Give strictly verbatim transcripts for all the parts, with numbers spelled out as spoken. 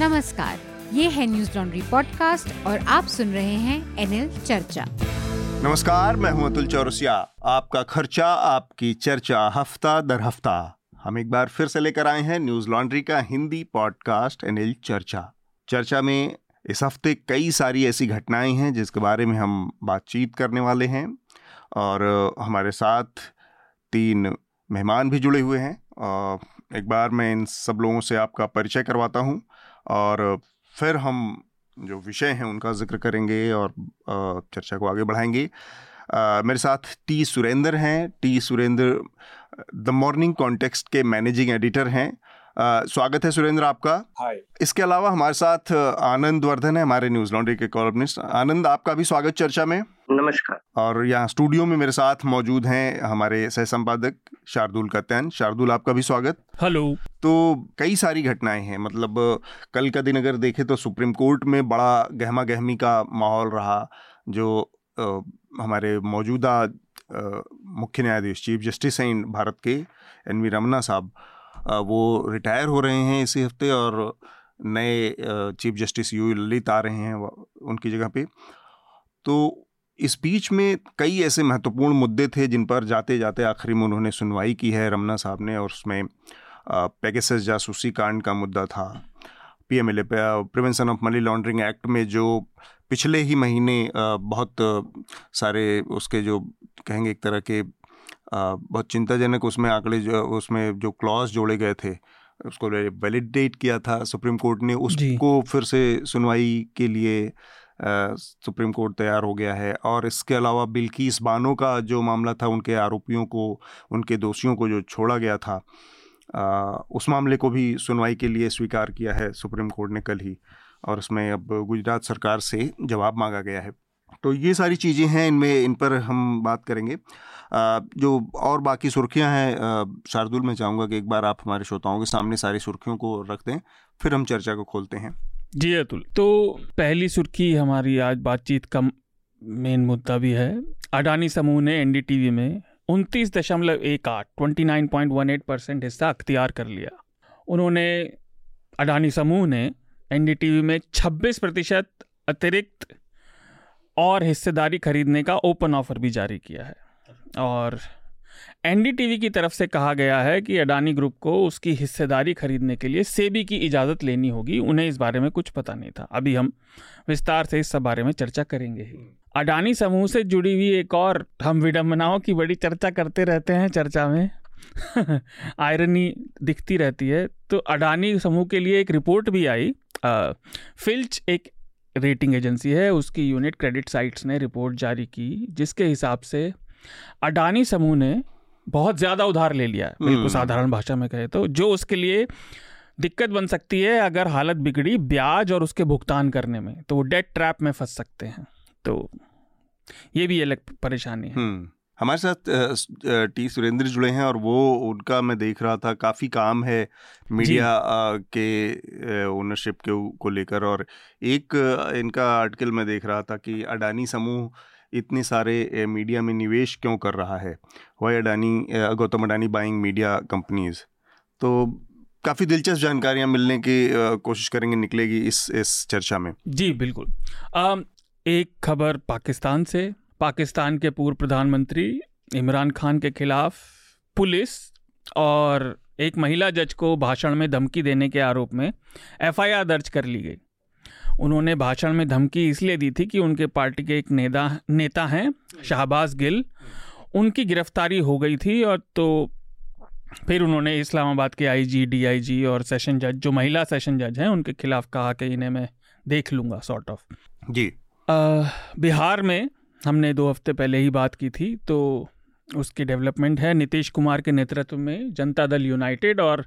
नमस्कार, ये है न्यूज लॉन्ड्री पॉडकास्ट और आप सुन रहे हैं एनएल चर्चा। नमस्कार, मैं हूँ अतुल चौरसिया। आपका खर्चा आपकी चर्चा हफ्ता दर हफ्ता हम एक बार फिर से लेकर आए हैं न्यूज लॉन्ड्री का हिंदी पॉडकास्ट एनएल चर्चा। चर्चा में इस हफ्ते कई सारी ऐसी घटनाएं हैं जिसके बारे में हम बातचीत करने वाले हैं और हमारे साथ तीन मेहमान भी जुड़े हुए हैं। एक बार मैं इन सब लोगों से आपका परिचय करवाता हूं और फिर हम जो विषय हैं उनका जिक्र करेंगे और चर्चा को आगे बढ़ाएंगे। मेरे साथ टी सुरेंद्र हैं। T Surendra the morning context के मैनेजिंग एडिटर हैं। Uh, स्वागत है सुरेंद्र आपका। हाय। इसके अलावा हमारे साथ आनंद वर्धन है, हमारे न्यूज लॉन्ड्री के कॉलमनिस्ट। आनंद, आपका भी स्वागत चर्चा में। नमस्कार। और यहाँ स्टूडियो में मेरे साथ मौजूद हैं हमारे सह संपादक शार्दुल कात्यान। शार्दुल, आपका भी स्वागत। हेलो। तो कई सारी घटनाएं हैं, मतलब कल का दिन अगर देखें तो सुप्रीम कोर्ट में बड़ा गहमा गहमी का माहौल रहा, जो आ, हमारे मौजूदा मुख्य न्यायाधीश चीफ जस्टिस हैं भारत के एनवी रमना साहब, वो रिटायर हो रहे हैं इसी हफ्ते और नए चीफ जस्टिस यू ललित आ रहे हैं उनकी जगह पे। तो इस बीच में कई ऐसे महत्वपूर्ण मुद्दे थे जिन पर जाते जाते आखिरी में उन्होंने सुनवाई की है रमना साहब ने, और उसमें पेगासस जासूसी कांड का मुद्दा था, PMLA prevention of money laundering act में जो पिछले ही महीने बहुत सारे उसके जो कहेंगे एक तरह के आ, बहुत चिंताजनक उसमें आंकड़े जो उसमें जो क्लॉज जोड़े गए थे उसको वैलिडेट किया था सुप्रीम कोर्ट ने, उसको फिर से सुनवाई के लिए आ, सुप्रीम कोर्ट तैयार हो गया है। और इसके अलावा बिल्किस बानो का जो मामला था, उनके आरोपियों को, उनके दोषियों को जो छोड़ा गया था, आ, उस मामले को भी सुनवाई के लिए स्वीकार किया है सुप्रीम कोर्ट ने कल ही, और उसमें अब गुजरात सरकार से जवाब मांगा गया है। तो ये सारी चीज़ें हैं, इनमें इन पर हम बात करेंगे। जो और बाकी सुर्खियां हैं, शार्दुल, मैं चाहूँगा कि एक बार आप हमारे श्रोताओं के सामने सारी सुर्खियों को रख दें, फिर हम चर्चा को खोलते हैं। जी अतुल, तो पहली सुर्खी हमारी आज बातचीत का मेन मुद्दा भी है। अडानी समूह ने एनडीटीवी में उनतीस दशमलव एक आठ twenty nine point one eight percent हिस्सा अख्तियार कर लिया। उन्होंने अडानी समूह ने एनडीटीवी में छब्बीस प्रतिशत अतिरिक्त और हिस्सेदारी खरीदने का ओपन ऑफर भी जारी किया है, और एनडीटीवी की तरफ से कहा गया है कि अडानी ग्रुप को उसकी हिस्सेदारी खरीदने के लिए सेबी की इजाज़त लेनी होगी। उन्हें इस बारे में कुछ पता नहीं था। अभी हम विस्तार से इस सब बारे में चर्चा करेंगे ही। अडानी समूह से जुड़ी हुई एक और हम विडम्बनाओं की बड़ी चर्चा करते रहते हैं, चर्चा में आयरनी दिखती रहती है। तो अडानी समूह के लिए एक रिपोर्ट भी आई। आ, फिच एक रेटिंग एजेंसी है, उसकी यूनिट क्रेडिट साइट्स ने रिपोर्ट जारी की, जिसके हिसाब से अडानी समूह ने बहुत ज़्यादा उधार ले लिया है, बिल्कुल साधारण भाषा में कहे तो, जो उसके लिए दिक्कत बन सकती है अगर हालत बिगड़ी ब्याज और उसके भुगतान करने में, तो वो डेट ट्रैप में फंस सकते हैं। तो ये भी अलग परेशानी है। हमारे साथ टी सुरेंद्र जुड़े हैं और वो उनका मैं देख रहा था काफ़ी काम है मीडिया के ओनरशिप के को लेकर, और एक इनका आर्टिकल मैं देख रहा था कि अडानी समूह इतने सारे मीडिया में निवेश क्यों कर रहा है, why Adani Gautam Adani buying media companies. तो काफ़ी दिलचस्प जानकारियाँ मिलने की कोशिश करेंगे, निकलेगी इस इस चर्चा में। जी बिल्कुल। आ, एक खबर पाकिस्तान से। पाकिस्तान के पूर्व प्रधानमंत्री इमरान खान के खिलाफ पुलिस और एक महिला जज को भाषण में धमकी देने के आरोप में एफआईआर दर्ज कर ली गई। उन्होंने भाषण में धमकी इसलिए दी थी कि उनके पार्टी के एक नेता नेता हैं शाहबाज गिल, उनकी गिरफ्तारी हो गई थी, और तो फिर उन्होंने इस्लामाबाद के आईजी, डीआईजी और सेशन जज, जो महिला सेशन जज हैं, उनके खिलाफ कहा कि इन्हें मैं देख लूँगा, सॉर्ट ऑफ। जी। बिहार में हमने दो हफ्ते पहले ही बात की थी, तो उसकी डेवलपमेंट है। नीतीश कुमार के नेतृत्व में जनता दल यूनाइटेड और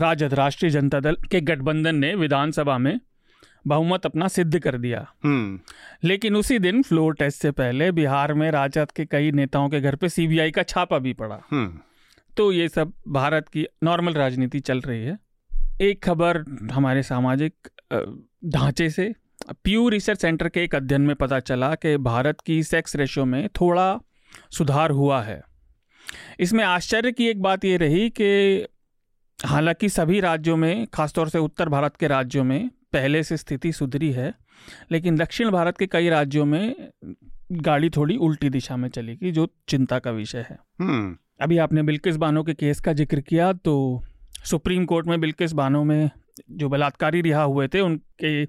राजद राष्ट्रीय जनता दल के गठबंधन ने विधानसभा में बहुमत अपना सिद्ध कर दिया। लेकिन उसी दिन फ्लोर टेस्ट से पहले बिहार में राजद के कई नेताओं के घर पे सीबीआई का छापा भी पड़ा। तो ये सब भारत की नॉर्मल राजनीति चल रही है। एक खबर हमारे सामाजिक ढांचे से। प्यू रिसर्च सेंटर के एक अध्ययन में पता चला कि भारत की सेक्स रेशियो में थोड़ा सुधार हुआ है। इसमें आश्चर्य की एक बात ये रही कि हालांकि सभी राज्यों में, खासतौर से उत्तर भारत के राज्यों में पहले से स्थिति सुधरी है, लेकिन दक्षिण भारत के कई राज्यों में गाड़ी थोड़ी उल्टी दिशा में चलेगी, जो चिंता का विषय है। hmm. अभी आपने बिल्किस बानो के केस का जिक्र किया, तो सुप्रीम कोर्ट में बिल्किस बानो में जो बलात्कारी रिहा हुए थे उनके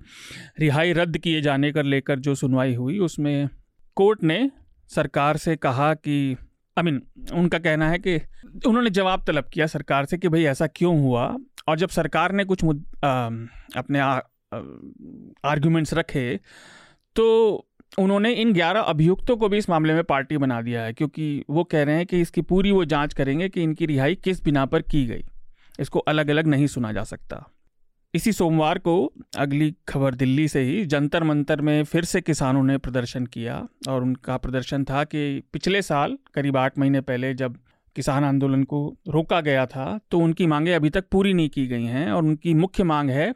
रिहाई रद्द किए जाने कर लेकर जो सुनवाई हुई, उसमें कोर्ट ने सरकार से कहा कि आई मीन उनका कहना है कि उन्होंने जवाब तलब किया सरकार से कि भाई ऐसा क्यों हुआ, और जब सरकार ने कुछ मुद, आ, अपने आर्ग्यूमेंट्स रखे तो उन्होंने इन ग्यारह अभियुक्तों को भी इस मामले में पार्टी बना दिया है, क्योंकि वो कह रहे हैं कि इसकी पूरी वो जांच करेंगे कि इनकी रिहाई किस बिना पर की गई, इसको अलग अलग नहीं सुना जा सकता। इसी सोमवार को, अगली खबर दिल्ली से ही, जंतर मंतर में फिर से किसानों ने प्रदर्शन किया, और उनका प्रदर्शन था कि पिछले साल करीब आठ महीने पहले जब किसान आंदोलन को रोका गया था तो उनकी मांगें अभी तक पूरी नहीं की गई हैं, और उनकी मुख्य मांग है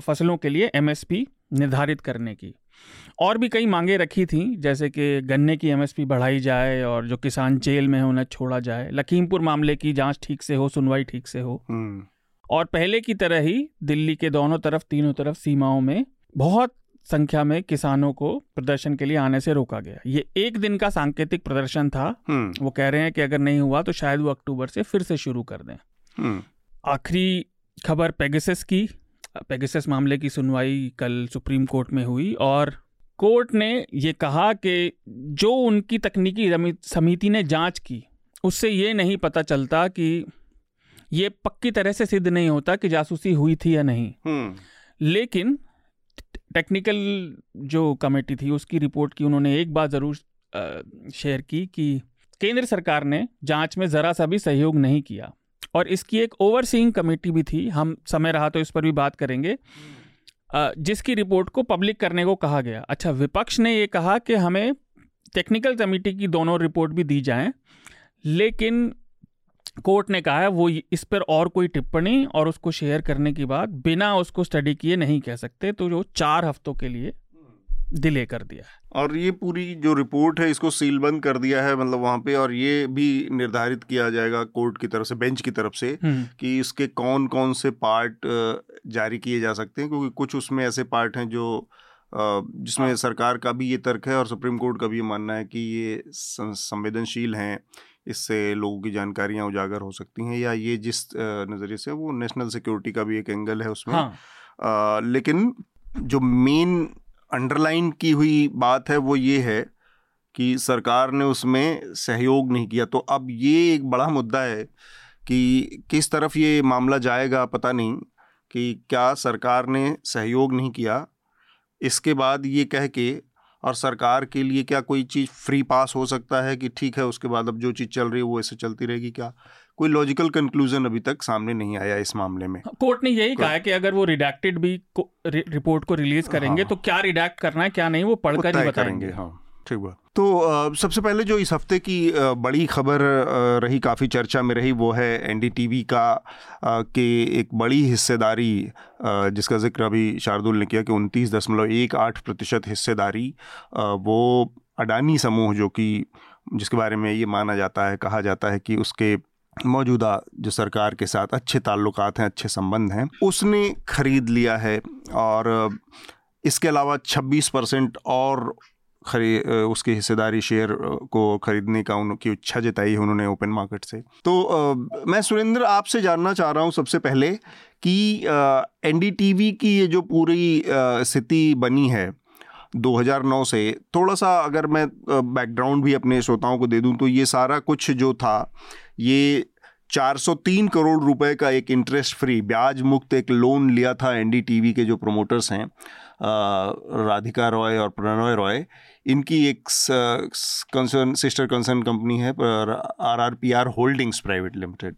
फसलों के लिए एम एस पी निर्धारित करने की। और भी कई मांगें रखी थी, जैसे कि गन्ने की एम एस पी बढ़ाई जाए और जो किसान जेल में हैं उन्हें छोड़ा जाए, लखीमपुर मामले की जांच ठीक से हो, सुनवाई ठीक से हो। hmm. और पहले की तरह ही दिल्ली के दोनों तरफ, तीनों तरफ सीमाओं में बहुत संख्या में किसानों को प्रदर्शन के लिए आने से रोका गया। ये एक दिन का सांकेतिक प्रदर्शन था। hmm. वो कह रहे हैं कि अगर नहीं हुआ तो शायद वो अक्टूबर से फिर से शुरू कर दें। hmm. आखिरी खबर पेगासस की, पेगासस मामले की सुनवाई कल सुप्रीम कोर्ट में हुई, और कोर्ट ने ये कहा कि जो उनकी तकनीकी समिति ने जांच की उससे ये नहीं पता चलता कि ये पक्की तरह से सिद्ध नहीं होता कि जासूसी हुई थी या नहीं, लेकिन टेक्निकल जो कमेटी थी उसकी रिपोर्ट की उन्होंने एक बात ज़रूर शेयर की कि केंद्र सरकार ने जांच में ज़रा सा भी सहयोग नहीं किया, और इसकी एक ओवरसीइंग कमेटी भी थी, हम समय रहा तो इस पर भी बात करेंगे, जिसकी रिपोर्ट को पब्लिक करने को कहा गया। अच्छा, विपक्ष ने ये कहा कि हमें टेक्निकल कमेटी की दोनों रिपोर्ट भी दी जाएं, लेकिन कोर्ट ने कहा है वो इस पर और कोई टिप्पणी और उसको शेयर करने की बात बिना उसको स्टडी किए नहीं कह सकते, तो जो चार हफ्तों के लिए डिले कर दिया है। और ये पूरी जो रिपोर्ट है इसको सीलबंद कर दिया है, मतलब वहाँ पे, और ये भी निर्धारित किया जाएगा कोर्ट की तरफ से, बेंच की तरफ से, कि इसके कौन कौन से पार्ट जारी किए जा सकते हैं, क्योंकि कुछ उसमें ऐसे पार्ट हैं जो जिसमें सरकार का भी ये तर्क है और सुप्रीम कोर्ट का भी ये मानना है कि ये संवेदनशील हैं, इससे लोगों की जानकारियाँ उजागर हो सकती हैं, या ये जिस नज़रिए से वो नेशनल सिक्योरिटी का भी एक एंगल है उसमें। हाँ। आ, लेकिन जो मेन अंडरलाइन की हुई बात है वो ये है कि सरकार ने उसमें सहयोग नहीं किया। तो अब ये एक बड़ा मुद्दा है कि किस तरफ ये मामला जाएगा, पता नहीं कि क्या सरकार ने सहयोग नहीं किया, इसके बाद ये कह के, और सरकार के लिए क्या कोई चीज़ फ्री पास हो सकता है कि ठीक है उसके बाद अब जो चीज़ चल रही है वो ऐसे चलती रहेगी, क्या कोई लॉजिकल कंक्लूजन अभी तक सामने नहीं आया इस मामले में। कोर्ट ने यही कहा है कि अगर वो रिडैक्टेड भी को, रि, रिपोर्ट को रिलीज करेंगे। हाँ। तो क्या रिडैक्ट करना है क्या नहीं वो पढ़कर ही बताएंगे। हाँ, ठीक है। तो सबसे पहले जो इस हफ्ते की बड़ी खबर रही, काफ़ी चर्चा में रही, वो है एन डी टी वी का के एक बड़ी हिस्सेदारी, जिसका जिक्र अभी शार्दुल ने किया कि उनतीस दशमलव एक आठ प्रतिशत हिस्सेदारी वो अडानी समूह, जो कि जिसके बारे में ये माना जाता है, कहा जाता है कि उसके मौजूदा जो सरकार के साथ अच्छे ताल्लुकात हैं, अच्छे संबंध हैं, उसने ख़रीद लिया है। और इसके अलावा छब्बीस परसेंट और खरी उसकी हिस्सेदारी शेयर को ख़रीदने का उनकी इच्छा जताई है उन्होंने ओपन मार्केट से। तो आ, मैं सुरेंद्र आपसे जानना चाह रहा हूँ सबसे पहले कि एन डी टी वी की ये जो पूरी स्थिति बनी है दो हज़ार नौ से, थोड़ा सा अगर मैं बैकग्राउंड भी अपने श्रोताओं को दे दूँ तो ये सारा कुछ जो था, ये चार सौ तीन करोड़ रुपए का एक इंटरेस्ट फ्री, ब्याज मुक्त एक लोन लिया था एन डी टी वी के जो प्रोमोटर्स हैं राधिका रॉय और प्रणय रॉय, इनकी एक कंसर्न सिस्टर कंसर्न कंपनी है R R P R holdings private limited,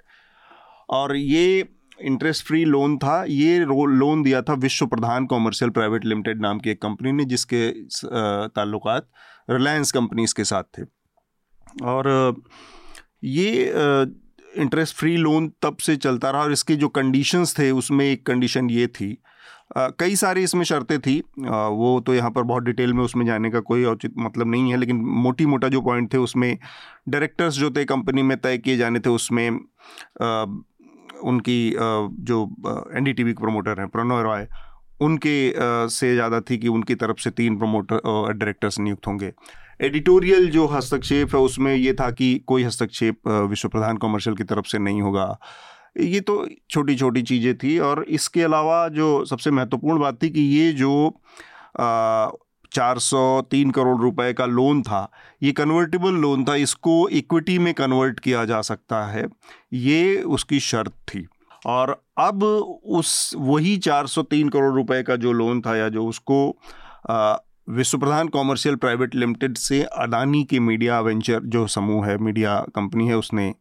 और ये इंटरेस्ट फ्री लोन था। ये लोन दिया था विश्व प्रधान कॉमर्शल प्राइवेट लिमिटेड नाम की एक कंपनी ने, जिसके ताल्लुकात रिलायंस कंपनीज के साथ थे। और ये इंटरेस्ट फ्री लोन तब से चलता रहा, और इसके जो कंडीशंस थे उसमें एक कंडीशन ये थी, आ, कई सारी इसमें शर्तें थी, आ, वो तो यहाँ पर बहुत डिटेल में उसमें जाने का कोई औचित मतलब नहीं है, लेकिन मोटी मोटा जो पॉइंट थे उसमें डायरेक्टर्स जो थे कंपनी में तय किए जाने थे, उसमें आ, उनकी जो एनडीटीवी के प्रमोटर हैं प्रणय रॉय, उनके से ज़्यादा थी कि उनकी तरफ से तीन प्रमोटर डायरेक्टर्स नियुक्त होंगे। एडिटोरियल जो हस्तक्षेप है उसमें ये था कि कोई हस्तक्षेप विश्व प्रधान कॉमर्शल की तरफ से नहीं होगा। ये तो छोटी छोटी चीज़ें थी। और इसके अलावा जो सबसे महत्वपूर्ण बात थी कि ये जो आ, चार सौ तीन करोड़ रुपए का लोन था, ये कन्वर्टेबल लोन था, इसको इक्विटी में कन्वर्ट किया जा सकता है, ये उसकी शर्त थी। और अब उस वही चार सौ तीन करोड़ रुपए का जो लोन था या जो उसको आ, विश्व प्रधान कॉमर्शियल प्राइवेट लिमिटेड से अडानी के मीडिया वेंचर जो समूह है, मीडिया कंपनी है, उसने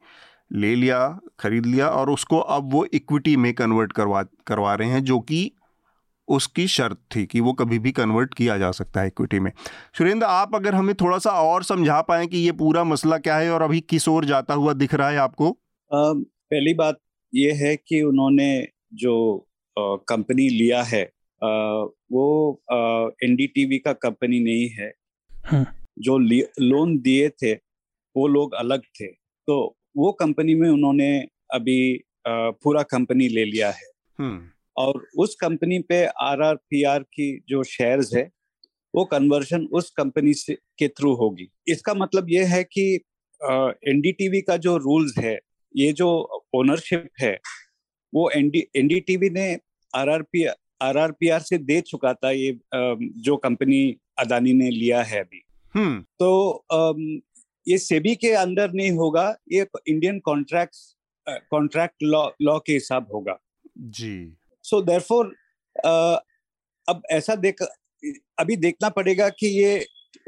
ले लिया, खरीद लिया और उसको अब वो इक्विटी में कन्वर्ट करवा करवा रहे हैं, जो कि उसकी शर्त थी कि वो कभी भी कन्वर्ट किया जा सकता है इक्विटी में। सुरेंद्र, आप अगर हमें थोड़ा सा और समझा पाएँ कि ये पूरा मसला क्या है और अभी किस ओर जाता हुआ दिख रहा है आपको। आ, पहली बात ये है कि उन्होंने जो कंपनी लिया है आ, वो एनडीटीवी का कंपनी नहीं है। हाँ। जो लोन दिए थे वो लोग अलग थे, तो वो कंपनी में उन्होंने अभी आ, पूरा कंपनी ले लिया है। हाँ। और उस कंपनी पे आरआरपीआर की जो शेयर्स है वो कन्वर्शन उस कंपनी से के थ्रू होगी। इसका मतलब ये है कि एनडीटीवी का जो रूल्स है, ये जो ओनरशिप है वो एनडी एनडीटीवी ने आरआरपीआर आरआरपीआर से दे चुका था, ये आ, जो कंपनी अडानी ने लिया है अभी। हम्म तो आ, ये सेबी के अंदर नहीं होगा, ये Indian contracts contract law law के हिसाब होगा जी। सो देयरफॉर अब ऐसा देख अभी देखना पड़ेगा कि ये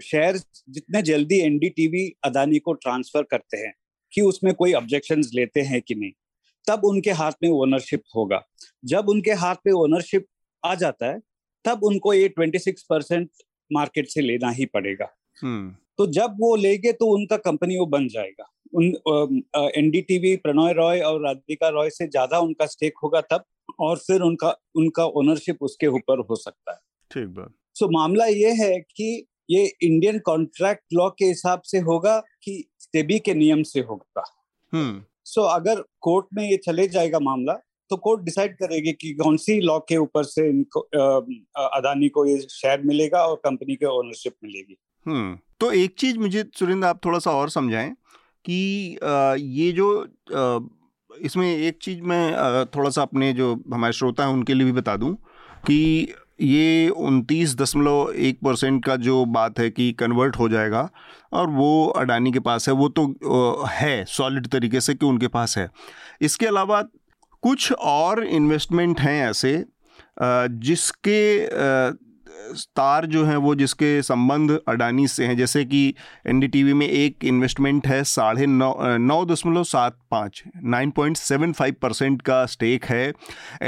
शेयर्स जितने जल्दी एनडीटीवी अडानी को ट्रांसफर करते हैं कि उसमें कोई ऑब्जेक्शंस लेते हैं कि नहीं, तब उनके हाथ में ओनरशिप होगा। जब उनके हाथ में ओनरशिप आ जाता है तब उनको ये छब्बीस परसेंट मार्केट से लेना ही पड़ेगा। hmm. तो जब वो लेंगे तो उनका कंपनी वो बन जाएगा। उन एनडीटीवी प्रणय रॉय और राधिका रॉय से ज्यादा उनका स्टेक होगा तब, और फिर उनका उनका ओनरशिप उसके ऊपर हो सकता है। ठीक बात। सो मामला ये है कि ये इंडियन कॉन्ट्रैक्ट लॉ के हिसाब से होगा कि सेबी के नियम से होगा। हम्म सो अगर कोर्ट में ये चले जाएगा मामला, तो कोर्ट डिसाइड करेगी कि कौन सी लॉ के ऊपर से इनको अडानी को ये शेयर मिलेगा और कंपनी के ओनरशिप मिलेगी। हम्म तो एक चीज मुझे सुरेंद्र आप थोड़ा सा और समझाएं कि ये जो इसमें एक चीज़ मैं थोड़ा सा अपने जो हमारे श्रोता हैं उनके लिए भी बता दूं कि ये उनतीस दशमलव एक परसेंट का जो बात है कि कन्वर्ट हो जाएगा और वो अडानी के पास है, वो तो है सॉलिड तरीके से कि उनके पास है। इसके अलावा कुछ और इन्वेस्टमेंट हैं ऐसे जिसके तार जो हैं वो जिसके संबंध अडानी से हैं, जैसे कि एनडीटीवी में एक इन्वेस्टमेंट है साढ़े नौ नौ दशमलव सात पाँच nine point seven five percent का स्टेक है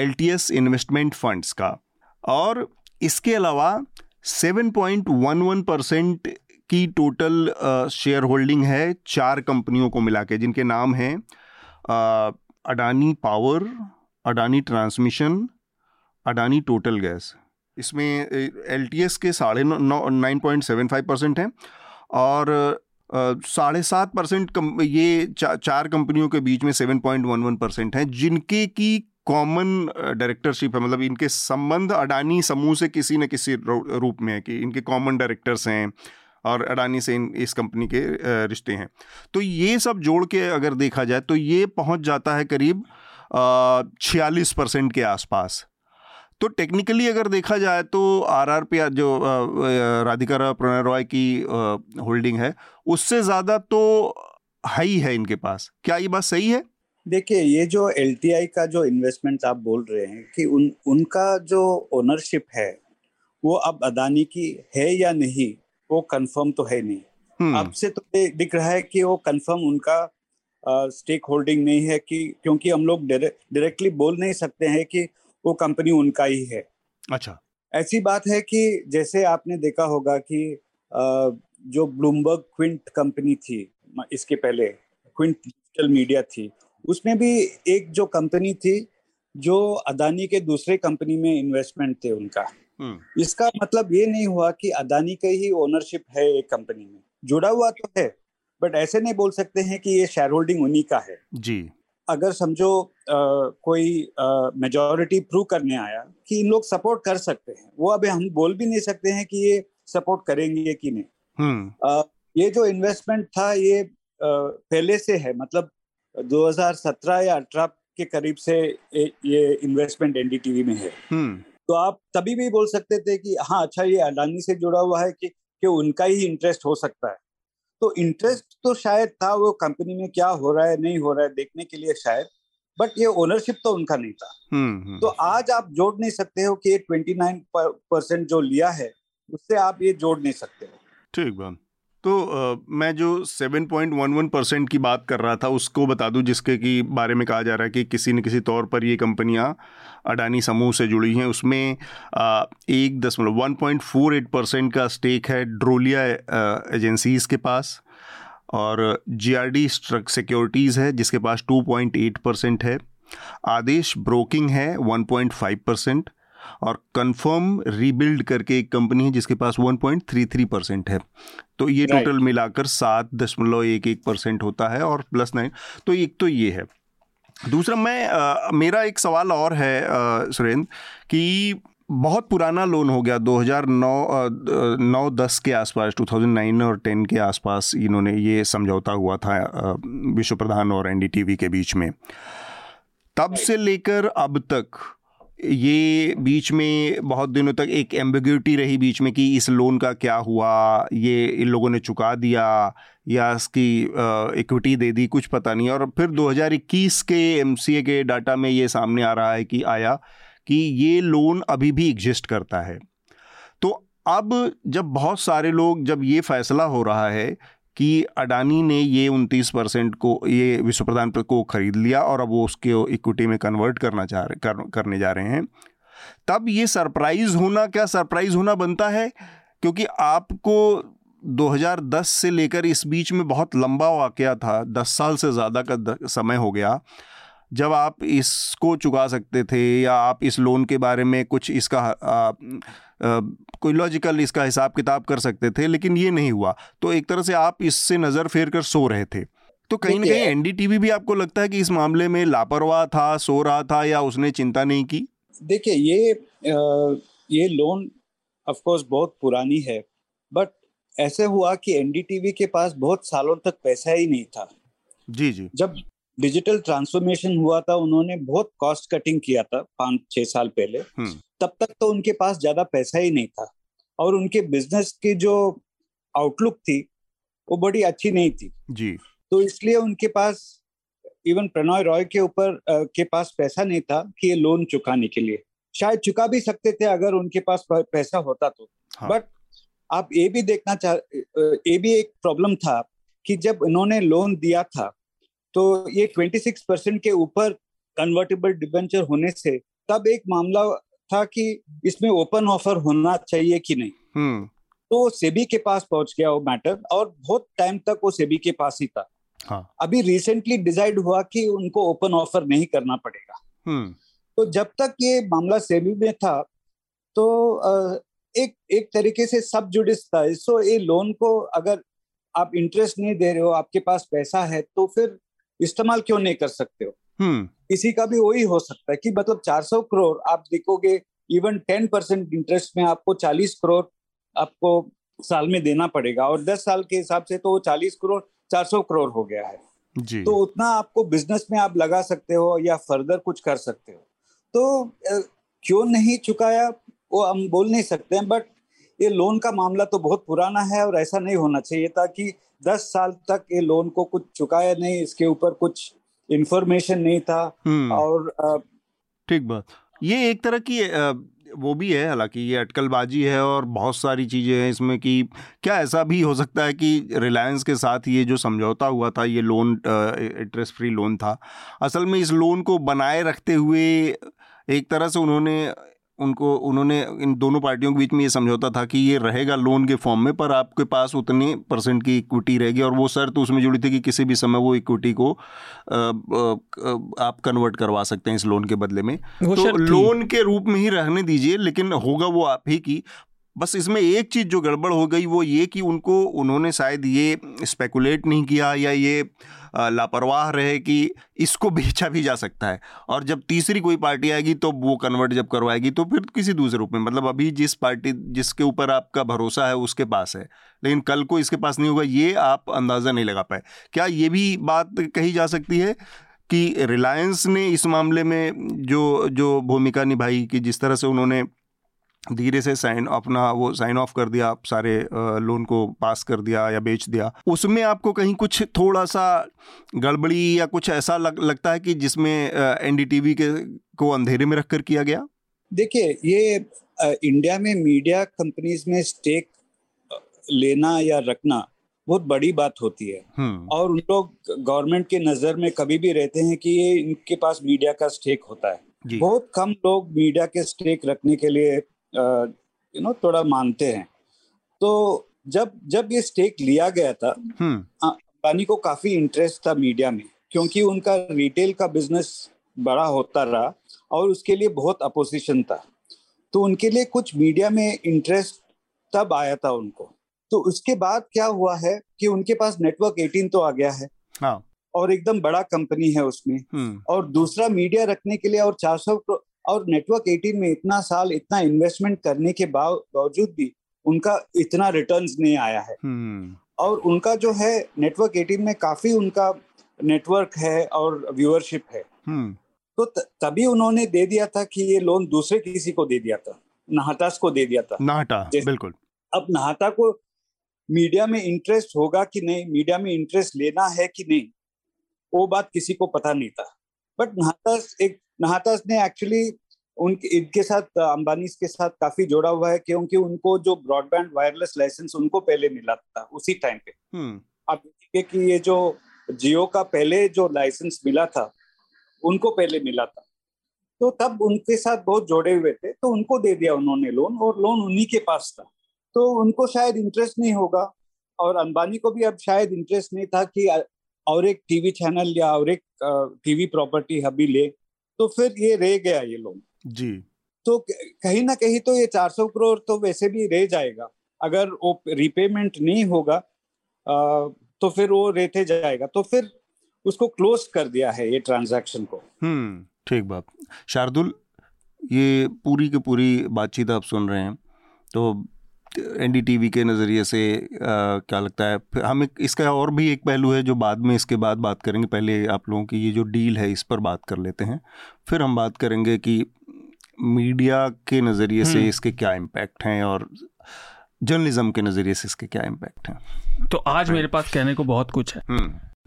एलटीएस इन्वेस्टमेंट फंड्स का। और इसके अलावा seven point one one percent की टोटल शेयर होल्डिंग है चार कंपनियों को मिला के, जिनके नाम हैं Adani power, Adani transmission, Adani total gas. इसमें एलटीएस के साढ़े नौ nine point seven five percent हैं और साढ़े सात परसेंट ये चा, चार कंपनियों के बीच में seven point one one percent हैं जिनके की कॉमन डायरेक्टरशिप है, मतलब इनके संबंध अडानी समूह से किसी न किसी रूप में है कि इनके कॉमन डायरेक्टर्स हैं और अडानी से इन इस कंपनी के रिश्ते हैं। तो ये सब जोड़ के अगर देखा जाए तो ये पहुँच जाता है करीब छियालीस परसेंट के आसपास। तो टेक्निकली अगर देखा जाए तो आरआरपीआर जो राधिका प्रणय रॉय की होल्डिंग है उससे ज़्यादा तो हाई है इनके पास। क्या ये बात सही है? देखिए, ये जो एलटीआई का जो इन्वेस्टमेंट आप बोल रहे हैं कि उन उनका जो ओनरशिप है वो अब अडानी की है या नहीं वो कंफर्म तो है नहीं। अब से तो दिख रहा है कि वो कंफर्म उनका स्टेक होल्डिंग नहीं है, कि क्योंकि हम लोग डायरेक्टली बोल नहीं सकते हैं कि वो कंपनी उनका ही है। अच्छा, ऐसी बात है कि जैसे आपने देखा होगा कि जो ब्लूमबर्ग क्विंट कंपनी थी, इसके पहले क्विंट डिजिटल मीडिया थी, उसमें भी एक जो कंपनी थी जो अडानी के दूसरे कंपनी में इन्वेस्टमेंट थे उनका। इसका मतलब ये नहीं हुआ कि अडानी का ही ओनरशिप है एक कंपनी में, जुड़ा हुआ तो है बट ऐसे नहीं बोल सकते हैं कि ये शेयर होल्डिंग उन्हीं का है जी। अगर समझो आ, कोई मेजॉरिटी प्रूव करने आया कि इन लोग सपोर्ट कर सकते हैं, वो अभी हम बोल भी नहीं सकते हैं कि ये सपोर्ट करेंगे कि नहीं। आ, ये जो इन्वेस्टमेंट था ये आ, पहले से है, मतलब दो हज़ार सत्रह या अठारह के करीब से ए, ये इन्वेस्टमेंट एनडीटीवी में है। तो आप तभी भी बोल सकते थे कि हाँ अच्छा ये अडानी से जुड़ा हुआ है कि, कि उनका ही इंटरेस्ट हो सकता है। तो इंटरेस्ट तो शायद था, वो कंपनी में क्या हो रहा है नहीं हो रहा है देखने के लिए शायद, बट ये ओनरशिप तो उनका नहीं था। हुँ, तो आज आप जोड़ नहीं सकते हो कि ये उनतीस परसेंट जो लिया है उससे आप ये जोड़ नहीं सकते हो। ठीक बात। तो आ, मैं जो सात पॉइंट ग्यारह परसेंट की बात कर रहा था उसको बता दूं, जिसके की बारे में कहा जा रहा है कि किसी न किसी तौर पर ये कंपनियां अडानी समूह से जुड़ी हैं। उसमें आ, एक दशमलव one point four eight percent का स्टेक है ड्रोलिया एजेंसीज के पास, और जीआरडी स्ट्रक सिक्योरिटीज़ है जिसके पास दो पॉइंट आठ परसेंट है, आदेश ब्रोकिंग है एक पॉइंट पाँच परसेंट, और कंफर्म रीबिल्ड करके एक कंपनी है जिसके पास एक पॉइंट तैंतीस परसेंट है। तो ये टोटल मिलाकर सात दशमलव एक एक परसेंट होता है और प्लस नाइन। तो एक तो ये है। दूसरा मैं आ, मेरा एक सवाल और है सुरेंद्र कि बहुत पुराना लोन हो गया, दो हज़ार नौ दस के आसपास, दो हज़ार नौ और दस के आसपास इन्होंने ये समझौता हुआ था विश्व प्रधान और एनडीटीवी के बीच में। तब से लेकर अब तक ये बीच में बहुत दिनों तक एक एम्बिग्युइटी रही बीच में कि इस लोन का क्या हुआ, ये इन लोगों ने चुका दिया या इसकी इक्विटी दे दी, कुछ पता नहीं। और फिर दो हज़ार इक्कीस के एमसीए के डाटा में ये सामने आ रहा है कि आया कि ये लोन अभी भी एग्जिस्ट करता है। तो अब जब बहुत सारे लोग, जब ये फैसला हो रहा है कि अडानी ने ये उनतीस परसेंट को, ये विश्व प्रधान को खरीद लिया और अब वो उसके इक्विटी में कन्वर्ट करना चाह रहे कर, करने जा रहे हैं, तब ये सरप्राइज़ होना क्या सरप्राइज़ होना बनता है? क्योंकि आपको दो हज़ार दस से लेकर इस बीच में बहुत लंबा वाक़या था, दस साल से ज़्यादा का समय हो गया जब आप इसको चुका सकते थे, या आप इस लोन के बारे में कुछ इसका आ, आ, कोई लॉजिकल इसका हिसाब किताब कर सकते थे, लेकिन ये नहीं हुआ। तो एक तरह से आप इससे नज़र फेर कर सो रहे थे। तो कहीं ना कहीं एनडीटीवी भी आपको लगता है कि इस मामले में लापरवाह था, सो रहा था, या उसने चिंता नहीं की? देखिए ये आ, ये लोन ऑफ कोर्स बहुत पुरानी है, बट ऐसे हुआ कि एनडीटीवी के पास बहुत सालों तक पैसा ही नहीं था। जी जी। जब डिजिटल ट्रांसफॉर्मेशन हुआ था उन्होंने बहुत कॉस्ट कटिंग किया था पाँच छह साल पहले, तब तक तो उनके पास ज्यादा पैसा ही नहीं था और उनके बिजनेस की जो आउटलुक थी वो बड़ी अच्छी नहीं थी। जी। तो इसलिए उनके पास इवन प्रणय रॉय के ऊपर के पास पैसा नहीं था कि ये लोन चुकाने के लिए, शायद चुका भी सकते थे अगर उनके पास पैसा होता तो। हाँ। बट आप ये भी देखना चाह ये भी एक प्रॉब्लम था कि जब उन्होंने लोन दिया था तो ये छब्बीस परसेंट के ऊपर कन्वर्टेबल डिबेंचर होने से तब एक मामला था कि इसमें ओपन ऑफर होना चाहिए कि नहीं। हम्म। तो सेबी के पास पहुंच गया वो मैटर और बहुत टाइम तक वो सेबी के पास ही था। हाँ। अभी रिसेंटली डिसाइड हुआ कि उनको ओपन ऑफर नहीं करना पड़ेगा। हम्म। तो जब तक ये मामला सेबी में था तो एक एक तरीके से सब जुडिस था। सो ये लोन को अगर आप इंटरेस्ट नहीं दे रहे हो, आपके पास पैसा है, तो फिर इस्तेमाल क्यों नहीं कर सकते हो? किसी का भी वही हो सकता है कि मतलब चार सौ करोड़ आप देखोगे, इवन दस परसेंट इंटरेस्ट में आपको चालीस करोड़ आपको साल में देना पड़ेगा और दस साल के हिसाब से तो चालीस करोड़ चार सौ करोड़ हो गया है। जी। तो उतना आपको बिजनेस में आप लगा सकते हो या फर्दर कुछ कर सकते हो। तो क्यों नहीं चुकाया वो हम बोल नहीं सकते हैं, बट ये लोन का मामला तो बहुत पुराना है और ऐसा नहीं होना चाहिए था कि दस साल तक ये लोन को कुछ चुकाया नहीं, इसके ऊपर कुछ इंफॉर्मेशन नहीं था। और आ... ठीक बात। ये एक तरह की वो भी है, हालांकि ये अटकलबाजी है और बहुत सारी चीज़ें हैं इसमें कि क्या ऐसा भी हो सकता है कि रिलायंस के साथ ये जो समझौता हुआ था, ये लोन इंटरेस्ट फ्री लोन था, असल में इस लोन को बनाए रखते हुए एक तरह से उन्होंने उनको उन्होंने इन दोनों पार्टियों के बीच में ये समझौता था कि ये रहेगा लोन के फॉर्म में, पर आपके पास उतने परसेंट की इक्विटी रहेगी, और वो शर्त तो उसमें जुड़ी थी कि किसी भी समय वो इक्विटी को आप कन्वर्ट करवा सकते हैं इस लोन के बदले में। तो लोन के रूप में ही रहने दीजिए, लेकिन होगा वो आप ही की। बस इसमें एक चीज़ जो गड़बड़ हो गई वो ये कि उनको उन्होंने शायद ये स्पेकुलेट नहीं किया या ये लापरवाह रहे कि इसको बेचा भी जा सकता है, और जब तीसरी कोई पार्टी आएगी तो वो कन्वर्ट जब करवाएगी तो फिर किसी दूसरे रूप में, मतलब अभी जिस पार्टी जिसके ऊपर आपका भरोसा है उसके पास है लेकिन कल को इसके पास नहीं होगा, ये आप अंदाज़ा नहीं लगा पाए। क्या ये भी बात कही जा सकती है कि रिलायंस ने इस मामले में जो जो भूमिका निभाई कि जिस तरह से उन्होंने धीरे से साइन अपना वो साइन ऑफ कर दिया, सारे लोन को पास कर दिया या बेच दिया, उसमें आपको कहीं कुछ थोड़ा सा गड़बड़ी या कुछ ऐसा लग, लगता है कि जिसमें एनडीटीवी के को अंधेरे में रखकर किया गया? देखिए, ये आ, इंडिया में मीडिया कंपनीज में स्टेक लेना या रखना बहुत बड़ी बात होती है और उन लोग गवर्नमेंट के नज़र में कभी भी रहते हैं कि ये इनके पास मीडिया का स्टेक होता है। बहुत कम लोग मीडिया के स्टेक रखने के लिए यू नो थोड़ा मानते हैं। तो जब जब ये स्टेक लिया गया था, अडानी को काफी इंटरेस्ट था मीडिया में क्योंकि उनका रिटेल का बिजनेस बड़ा होता रहा और उसके लिए बहुत अपोजिशन था, तो उनके लिए कुछ मीडिया में इंटरेस्ट तब आया था उनको। तो उसके बाद क्या हुआ है कि उनके पास नेटवर्क अठारह तो आ गया है, हाँ, और एकदम बड़ा कंपनी है उसमें, और दूसरा मीडिया रखने के लिए और चार सौ और नेटवर्क अठारह में इतना साल इतना इन्वेस्टमेंट करने के बावजूद भी उनका इतना रिटर्न्स नहीं आया है। और उनका जो है नेटवर्क अठारह में काफी उनका नेटवर्क है और व्यूअरशिप है, तो तभी उन्होंने दे दिया था कि ये लोन दूसरे किसी को दे दिया था, नाहटास को दे दिया था। नाहटा, बिल्कुल। अब नाहटा को मीडिया में इंटरेस्ट होगा कि नहीं, मीडिया में इंटरेस्ट लेना है कि नहीं, वो बात किसी को पता नहीं था। बट नाहटास एक नाहटास ने एक्चुअली उनके इनके साथ अंबानी के साथ काफी जोड़ा हुआ है क्योंकि उनको जो ब्रॉडबैंड वायरलेस लाइसेंस उनको पहले मिला था उसी टाइम पे। आप देखिए कि ये जो जियो का पहले जो लाइसेंस मिला था उनको पहले मिला था, तो तब उनके साथ बहुत जोड़े हुए थे, तो उनको दे दिया उन्होंने लोन और लोन उन्हीं के पास था, तो उनको शायद इंटरेस्ट नहीं होगा। और अंबानी को भी अब शायद इंटरेस्ट नहीं था कि और एक टीवी चैनल या और एक टीवी प्रॉपर्टी अभी ले, तो फिर ये रह गया ये लोन जी। तो कहीं ना कहीं तो ये चार सौ करोड़ तो वैसे भी रह जाएगा, अगर वो रिपेमेंट नहीं होगा तो फिर वो रहते जाएगा, तो फिर उसको क्लोज कर दिया है ये ट्रांजैक्शन को। हम्म, ठीक बात। शार्दुल, ये पूरी की पूरी बातचीत आप सुन रहे हैं तो एनडीटीवी के नज़रिए से आ, क्या लगता है? हम इसका और भी एक पहलू है जो बाद में इसके बाद बात करेंगे, पहले आप लोगों की ये जो डील है इस पर बात कर लेते हैं, फिर हम बात करेंगे कि मीडिया के नज़रिए से इसके क्या इम्पैक्ट हैं और जर्नलिज्म के नज़रिए से इसके क्या इम्पैक्ट हैं। तो आज मेरे पास कहने को बहुत कुछ है,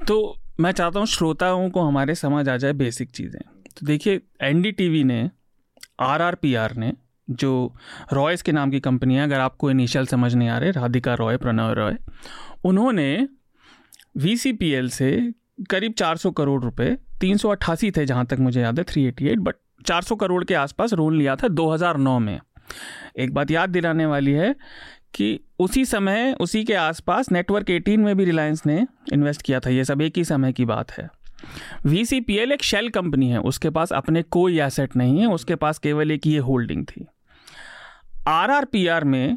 तो मैं चाहता हूँ श्रोताओं को हमारे समझ आ जाए बेसिक चीज़ें। तो देखिए, एनडीटीवी ने, आरआरपीआर ने, जो रॉयस के नाम की कंपनी है, अगर आपको इनिशियल समझ नहीं आ रहे, राधिका रॉय, प्रणय रॉय, उन्होंने वीसीपीएल से करीब चार सौ करोड़ रुपए, तीन सौ अट्ठासी थे जहाँ तक मुझे याद है, तीन सौ अट्ठासी, बट चार सौ करोड़ के आसपास लोन लिया था दो हज़ार नौ में। एक बात याद दिलाने वाली है कि उसी समय उसी के आसपास नेटवर्क अठारह में भी रिलायंस ने इन्वेस्ट किया था। ये सब एक ही समय की बात है। वीसीपीएल एक शेल कंपनी है, उसके पास अपने कोई एसेट नहीं है, उसके पास केवल एक ये होल्डिंग थी। आरआरपीआर में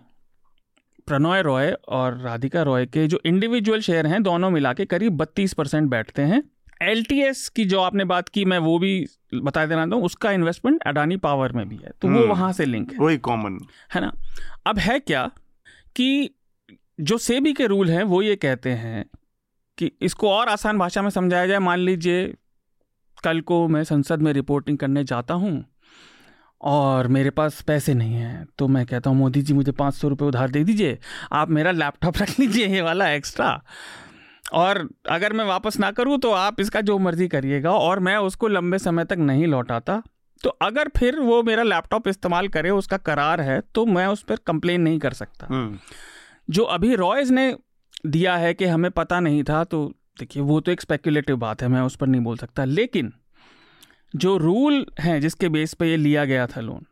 प्रणय रॉय और राधिका रॉय के जो इंडिविजुअल शेयर हैं, दोनों मिला के करीब बत्तीस परसेंट बैठते हैं। एलटीएस की जो आपने बात की, मैं वो भी बता देना दूँ, उसका इन्वेस्टमेंट अडानी पावर में भी है, तो वो वहाँ से लिंक है, वही कॉमन है ना। अब है क्या कि जो सेबी के रूल हैं वो ये कहते हैं कि इसको और आसान भाषा में समझाया जाए, मान लीजिए कल को मैं संसद में रिपोर्टिंग करने जाता हूँ और मेरे पास पैसे नहीं हैं, तो मैं कहता हूँ मोदी जी मुझे पाँच सौ रुपये उधार दे दीजिए, आप मेरा लैपटॉप रख लीजिए ये वाला एक्स्ट्रा, और अगर मैं वापस ना करूँ तो आप इसका जो मर्जी करिएगा, और मैं उसको लंबे समय तक नहीं लौटाता, तो अगर फिर वो मेरा लैपटॉप इस्तेमाल करे, उसका करार है, तो मैं उस पर कंप्लेन नहीं कर सकता। जो अभी रॉयज़ ने दिया है कि हमें पता नहीं था, तो देखिए वो तो एक स्पेक्युलेटिव बात है, मैं उस पर नहीं बोल सकता, लेकिन जो रूल है जिसके बेस पे ये लिया गया था लोन,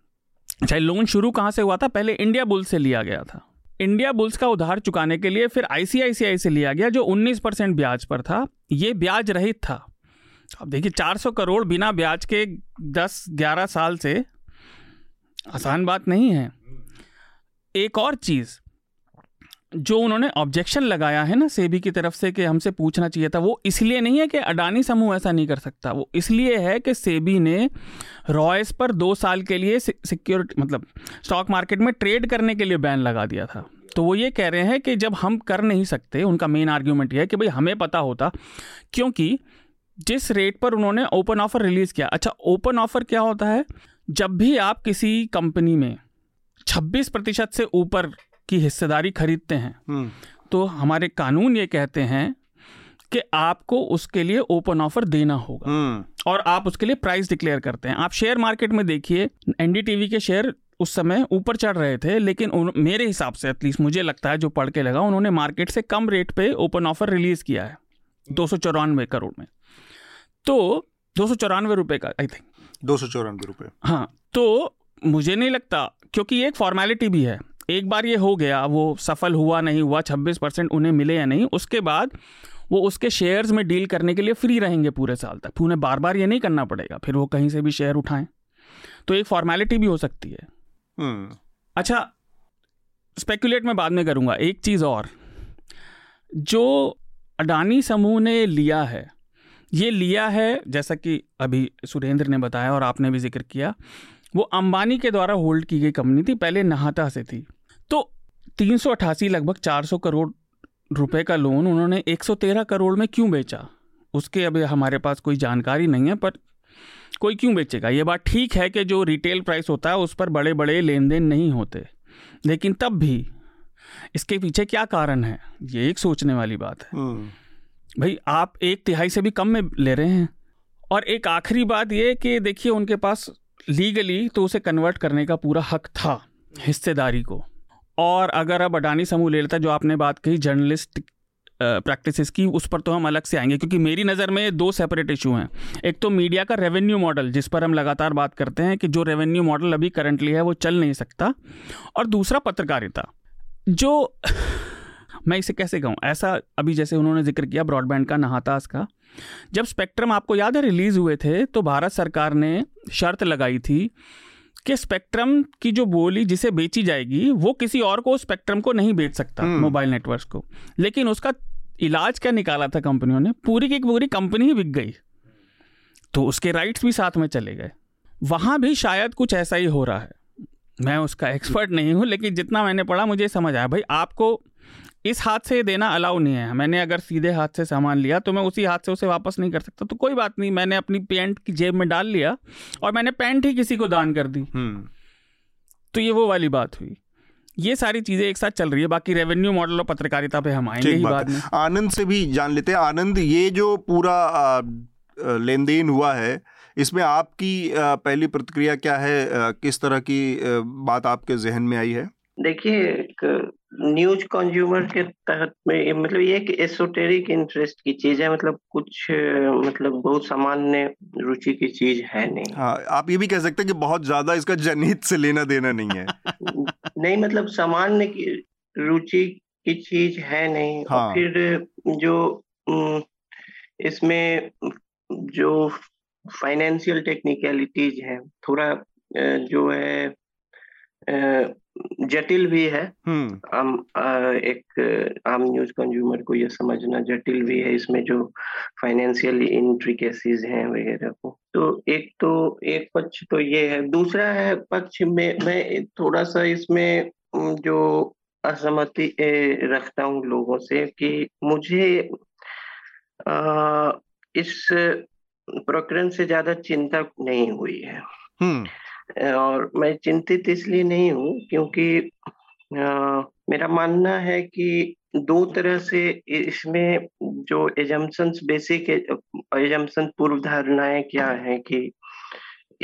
चाहे लोन शुरू कहाँ से हुआ था, पहले इंडिया बुल्स से लिया गया था, इंडिया बुल्स का उधार चुकाने के लिए फिर आईसीआईसीआई से लिया गया जो उन्नीस परसेंट ब्याज पर था, ये ब्याज रहित था। अब देखिए चार सौ करोड़ बिना ब्याज के दस ग्यारह साल से आसान बात नहीं है। एक और चीज़ जो उन्होंने ऑब्जेक्शन लगाया है ना सेबी की तरफ से कि हमसे पूछना चाहिए था, वो इसलिए नहीं है कि अडानी समूह ऐसा नहीं कर सकता, वो इसलिए है कि सेबी ने रॉयस पर दो साल के लिए सिक्योरिटी मतलब स्टॉक मार्केट में ट्रेड करने के लिए बैन लगा दिया था। तो वो ये कह रहे हैं कि जब हम कर नहीं सकते, उनका मेन आर्ग्यूमेंट ये है कि भाई हमें पता होता, क्योंकि जिस रेट पर उन्होंने ओपन ऑफ़र रिलीज़ किया। अच्छा, ओपन ऑफ़र क्या होता है? जब भी आप किसी कंपनी में छब्बीस प्रतिशत से ऊपर की हिस्सेदारी खरीदते हैं तो हमारे कानून ये कहते हैं कि आपको उसके लिए ओपन ऑफ़र देना होगा और आप उसके लिए प्राइस डिक्लेयर करते हैं। आप शेयर मार्केट में देखिए, एनडीटीवी के शेयर उस समय ऊपर चढ़ रहे थे, लेकिन उन, मेरे हिसाब से एटलीस्ट मुझे लगता है जो पढ़ के लगा, उन्होंने मार्केट से कम रेट पे ओपन ऑफर रिलीज़ किया है दो सौ चौरानवे करोड़ में, तो दो सौ चौरानवे रुपये का आई थिंक दो सौ चौरानवे रुपये हाँ। तो मुझे नहीं लगता, क्योंकि ये एक फॉर्मेलिटी भी है, एक बार ये हो गया, वो सफल हुआ नहीं हुआ, छब्बीस परसेंट उन्हें मिले या नहीं, उसके बाद वो उसके शेयर्स में डील करने के लिए फ्री रहेंगे पूरे साल तक, उन्हें बार बार ये नहीं करना पड़ेगा फिर वो कहीं से भी शेयर उठाएं। तो एक फॉर्मेलिटी भी हो सकती है। Hmm. अच्छा, स्पेकुलेट मैं बाद में करूंगा। एक चीज़ और जो अडानी समूह ने लिया है, ये लिया है जैसा कि अभी सुरेंद्र ने बताया और आपने भी जिक्र किया, वो अंबानी के द्वारा होल्ड की गई कंपनी थी, पहले नाहटा से थी। तो तीन सौ अट्ठासी लगभग चार सौ करोड़ रुपए का लोन उन्होंने एक सौ तेरह करोड़ में क्यों बेचा, उसके अभी हमारे पास कोई जानकारी नहीं है, पर कोई क्यों बेचेगा। ये बात ठीक है कि जो रिटेल प्राइस होता है उस पर बड़े बड़े लेन देन नहीं होते, लेकिन तब भी इसके पीछे क्या कारण है, ये एक सोचने वाली बात है। भाई आप एक तिहाई से भी कम में ले रहे हैं। और एक आखिरी बात ये कि देखिए, उनके पास लीगली तो उसे कन्वर्ट करने का पूरा हक था हिस्सेदारी को, और अगर अब अडानी समूह ले लेता, जो आपने बात कही जर्नलिस्ट प्रैक्टिसेस की, उस पर तो हम अलग से आएंगे, क्योंकि मेरी नज़र में दो सेपरेट इशू हैं। एक तो मीडिया का रेवेन्यू मॉडल, जिस पर हम लगातार बात करते हैं कि जो रेवेन्यू मॉडल अभी करंटली है वो चल नहीं सकता, और दूसरा पत्रकारिता, जो मैं इसे कैसे कहूँ, ऐसा अभी जैसे उन्होंने जिक्र किया ब्रॉडबैंड का, नाहतास का। जब स्पेक्ट्रम आपको याद है रिलीज़ हुए थे, तो भारत सरकार ने शर्त लगाई थी कि स्पेक्ट्रम की जो बोली जिसे बेची जाएगी वो किसी और को स्पेक्ट्रम को नहीं बेच सकता, मोबाइल नेटवर्क्स को। लेकिन उसका इलाज क्या निकाला था कंपनियों ने, पूरी की पूरी कंपनी ही बिक गई, तो उसके राइट्स भी साथ में चले गए। वहाँ भी शायद कुछ ऐसा ही हो रहा है, मैं उसका एक्सपर्ट नहीं हूँ, लेकिन जितना मैंने पढ़ा मुझे समझ आया, भाई आपको इस हाथ से देना अलाउ नहीं है। मैंने अगर सीधे हाथ से सामान लिया तो मैं उसी हाथ से उसे वापस नहीं कर सकता, तो कोई बात नहीं, मैंने अपनी पैंट की जेब में डाल लिया और मैंने पैंट ही किसी को दान कर दी, तो ये वो वाली बात हुई। ये सारी चीज़ें एक साथ चल रही है। बाकी रेवेन्यू मॉडल और पत्रकारिता पे हम आएंगे ही बाद में। आनंद से भी जान लेते हैं। आनंद, ये जो पूरा लेन देन हुआ है, इसमें आपकी पहली प्रतिक्रिया क्या है, किस तरह की बात आपके जहन में आई है? देखिए, न्यूज कंज्यूमर के तहत में, मतलब ये एक एसोटेरिक इंटरेस्ट की चीज है, मतलब कुछ मतलब बहुत सामान्य रुचि की चीज है नहीं। हाँ, आप ये भी कह सकते हैं कि बहुत ज्यादा इसका जनहित से लेना देना नहीं है। नहीं, मतलब सामान्य की रुचि की चीज है नहीं। हाँ। और फिर जो इसमें जो फाइनेंशियल टेक्निकलिटीज है, थोड़ा जो है जटिल भी है। आम एक आम न्यूज कंज्यूमर को यह समझना जटिल भी है, इसमें जो फाइनेंशियल इंट्रिकेसीज हैं वगैरह को। तो एक तो एक पक्ष तो ये है, दूसरा है पक्ष में मैं थोड़ा सा इसमें जो असहमति रखता हूँ लोगों से, कि मुझे आ, इस प्रकरण से ज्यादा चिंता नहीं हुई है। हुँ. और मैं चिंतित इसलिए नहीं हूँ क्योंकि आ, मेरा मानना है कि दो तरह से इसमें जो एजम्पशंस, बेसिक एजम्पशन, पूर्व धारणाएं क्या हैं, कि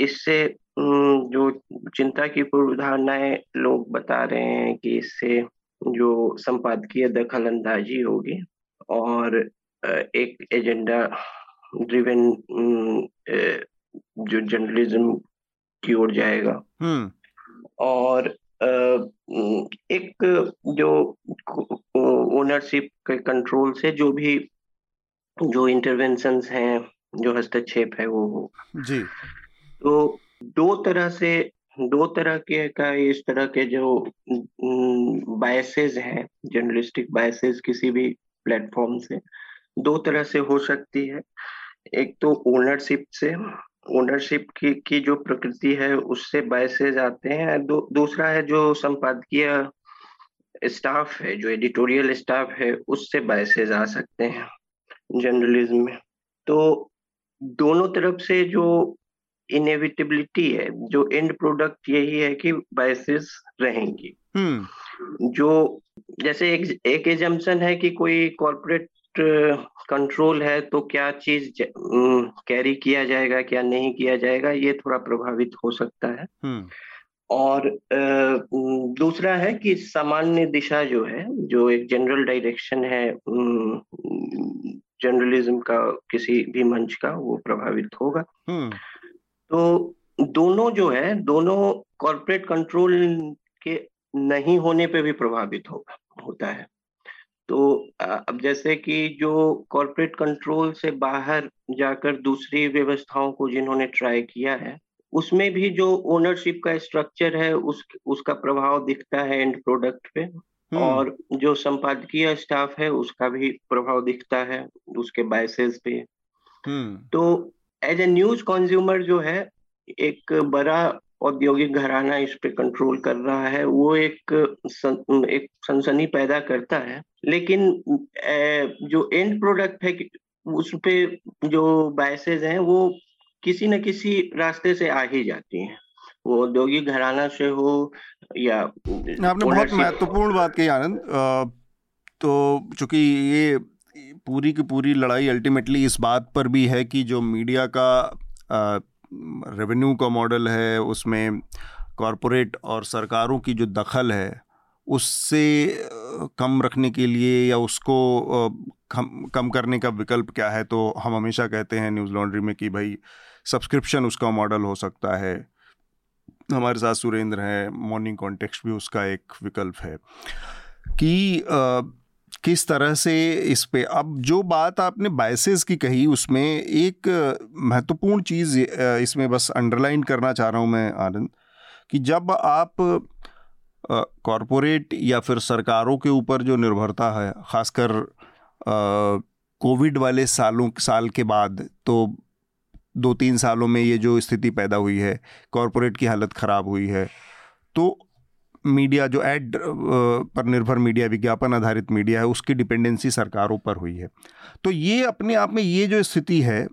इससे जो चिंता की पूर्व धारणाएं लोग बता रहे हैं कि इससे जो संपादकीय दखल अंदाजी होगी और एक एजेंडा ड्रिवन जो जर्नलिज्म की ओर जाएगा। hmm. और एक जो ओनरशिप के कंट्रोल से जो भी जो इंटरवेंशंस हैं, जो हस्तक्षेप है वो हो जी। तो दो तरह से, दो तरह के का इस तरह के जो बायसेज हैं, जर्नलिस्टिक बायसेज किसी भी प्लेटफॉर्म से दो तरह से हो सकती है। एक तो ओनरशिप से, ओनरशिप की की जो प्रकृति है उससे बायसेज आते हैं। दो, दूसरा है जो संपादकीय स्टाफ है, जो एडिटोरियल स्टाफ है, उससे बायसेज आ सकते हैं जर्नलिज्म में। तो दोनों तरफ से जो इनएविटेबिलिटी है, जो एंड प्रोडक्ट यही है कि बायसेस रहेंगी। हम्म जो जैसे एक एक एजम्पशन है कि कोई कॉर्पोरेट कंट्रोल है तो क्या चीज कैरी किया जाएगा, क्या नहीं किया जाएगा, ये थोड़ा प्रभावित हो सकता है। हम्म और आ, दूसरा है कि सामान्य दिशा जो है, जो एक जनरल डायरेक्शन है जर्नलिज्म का किसी भी मंच का, वो प्रभावित होगा। हम्म तो दोनों जो है, दोनों कॉर्पोरेट कंट्रोल के नहीं होने पे भी प्रभावित होगा होता है। तो अब जैसे कि जो कॉर्पोरेट कंट्रोल से बाहर जाकर दूसरी व्यवस्थाओं को जिन्होंने ट्राई किया है, उसमें भी जो ओनरशिप का स्ट्रक्चर है उस उसका प्रभाव दिखता है एंड प्रोडक्ट पे, और जो संपादकीय स्टाफ है उसका भी प्रभाव दिखता है उसके बायसेस पे। तो एज ए न्यूज कंज्यूमर जो है, एक बड़ा औद्योगिक घराना इस पे कंट्रोल कर रहा है, वो एक सं, एक सनसनी पैदा करता है, लेकिन जो एंड प्रोडक्ट है उस पे जो बायसेज हैं वो किसी न किसी रास्ते से आ ही जाती हैं, वो औद्योगिक घराना से हो या। आपने बहुत महत्वपूर्ण बात कही आनंद। तो चूंकि ये पूरी की पूरी लड़ाई अल्टीमेटली इस बात पर भी है कि जो मीडिया का रेवेन्यू का मॉडल है उसमें कॉरपोरेट और सरकारों की जो दखल है उससे कम रखने के लिए या उसको कम कम करने का विकल्प क्या है। तो हम हमेशा कहते हैं न्यूज़ लॉन्ड्री में कि भाई सब्सक्रिप्शन उसका मॉडल हो सकता है। हमारे साथ सुरेंद्र हैं, मॉर्निंग कॉन्टेक्स्ट भी उसका एक विकल्प है कि आ, किस तरह से इस पे। अब जो बात आपने बायसेस की कही उसमें एक महत्वपूर्ण चीज़ इसमें बस अंडरलाइन करना चाह रहा हूँ मैं आनंद, कि जब आप कॉरपोरेट या फिर सरकारों के ऊपर जो निर्भरता है, ख़ासकर कोविड वाले सालों साल के बाद, तो दो तीन सालों में ये जो स्थिति पैदा हुई है, कॉरपोरेट की हालत ख़राब हुई है, तो मीडिया जो एड पर निर्भर मीडिया, विज्ञापन आधारित मीडिया है, उसकी डिपेंडेंसी सरकारों पर हुई है। तो ये अपने आप में ये जो स्थिति है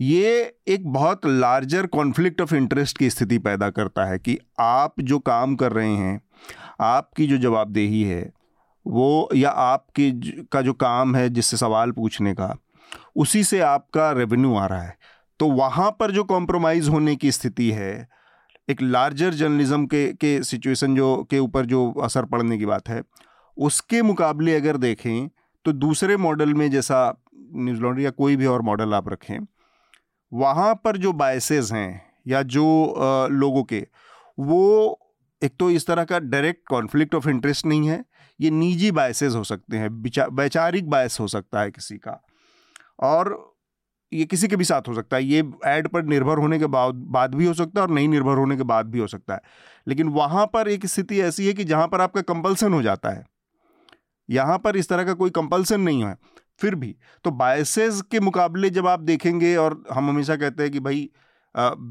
ये एक बहुत लार्जर कॉन्फ्लिक्ट ऑफ इंटरेस्ट की स्थिति पैदा करता है कि आप जो काम कर रहे हैं, आपकी जो जवाबदेही है वो, या आपके का जो काम है जिससे सवाल पूछने का, उसी से आपका रेवेन्यू आ रहा है। तो वहाँ पर जो कॉम्प्रोमाइज़ होने की स्थिति है, एक लार्जर जर्नलिज्म के के सिचुएशन जो के ऊपर जो असर पड़ने की बात है, उसके मुकाबले अगर देखें तो दूसरे मॉडल में, जैसा न्यूज़ लॉन्ड्री या कोई भी और मॉडल आप रखें, वहाँ पर जो बायसेस हैं या जो आ, लोगों के, वो एक तो इस तरह का डायरेक्ट कॉन्फ्लिक्ट ऑफ इंटरेस्ट नहीं है, ये निजी बायसेस हो सकते हैं, वैचारिक बायस हो सकता है किसी का, और ये किसी के भी साथ हो सकता है। ये ऐड पर निर्भर होने के बाद बाद भी हो सकता है और नहीं निर्भर होने के बाद भी हो सकता है। लेकिन वहाँ पर एक स्थिति ऐसी है कि जहाँ पर आपका कंपल्सन हो जाता है, यहाँ पर इस तरह का कोई कंपल्सन नहीं है। फिर भी तो बायसेस के मुकाबले जब आप देखेंगे, और हम हमेशा कहते हैं कि भाई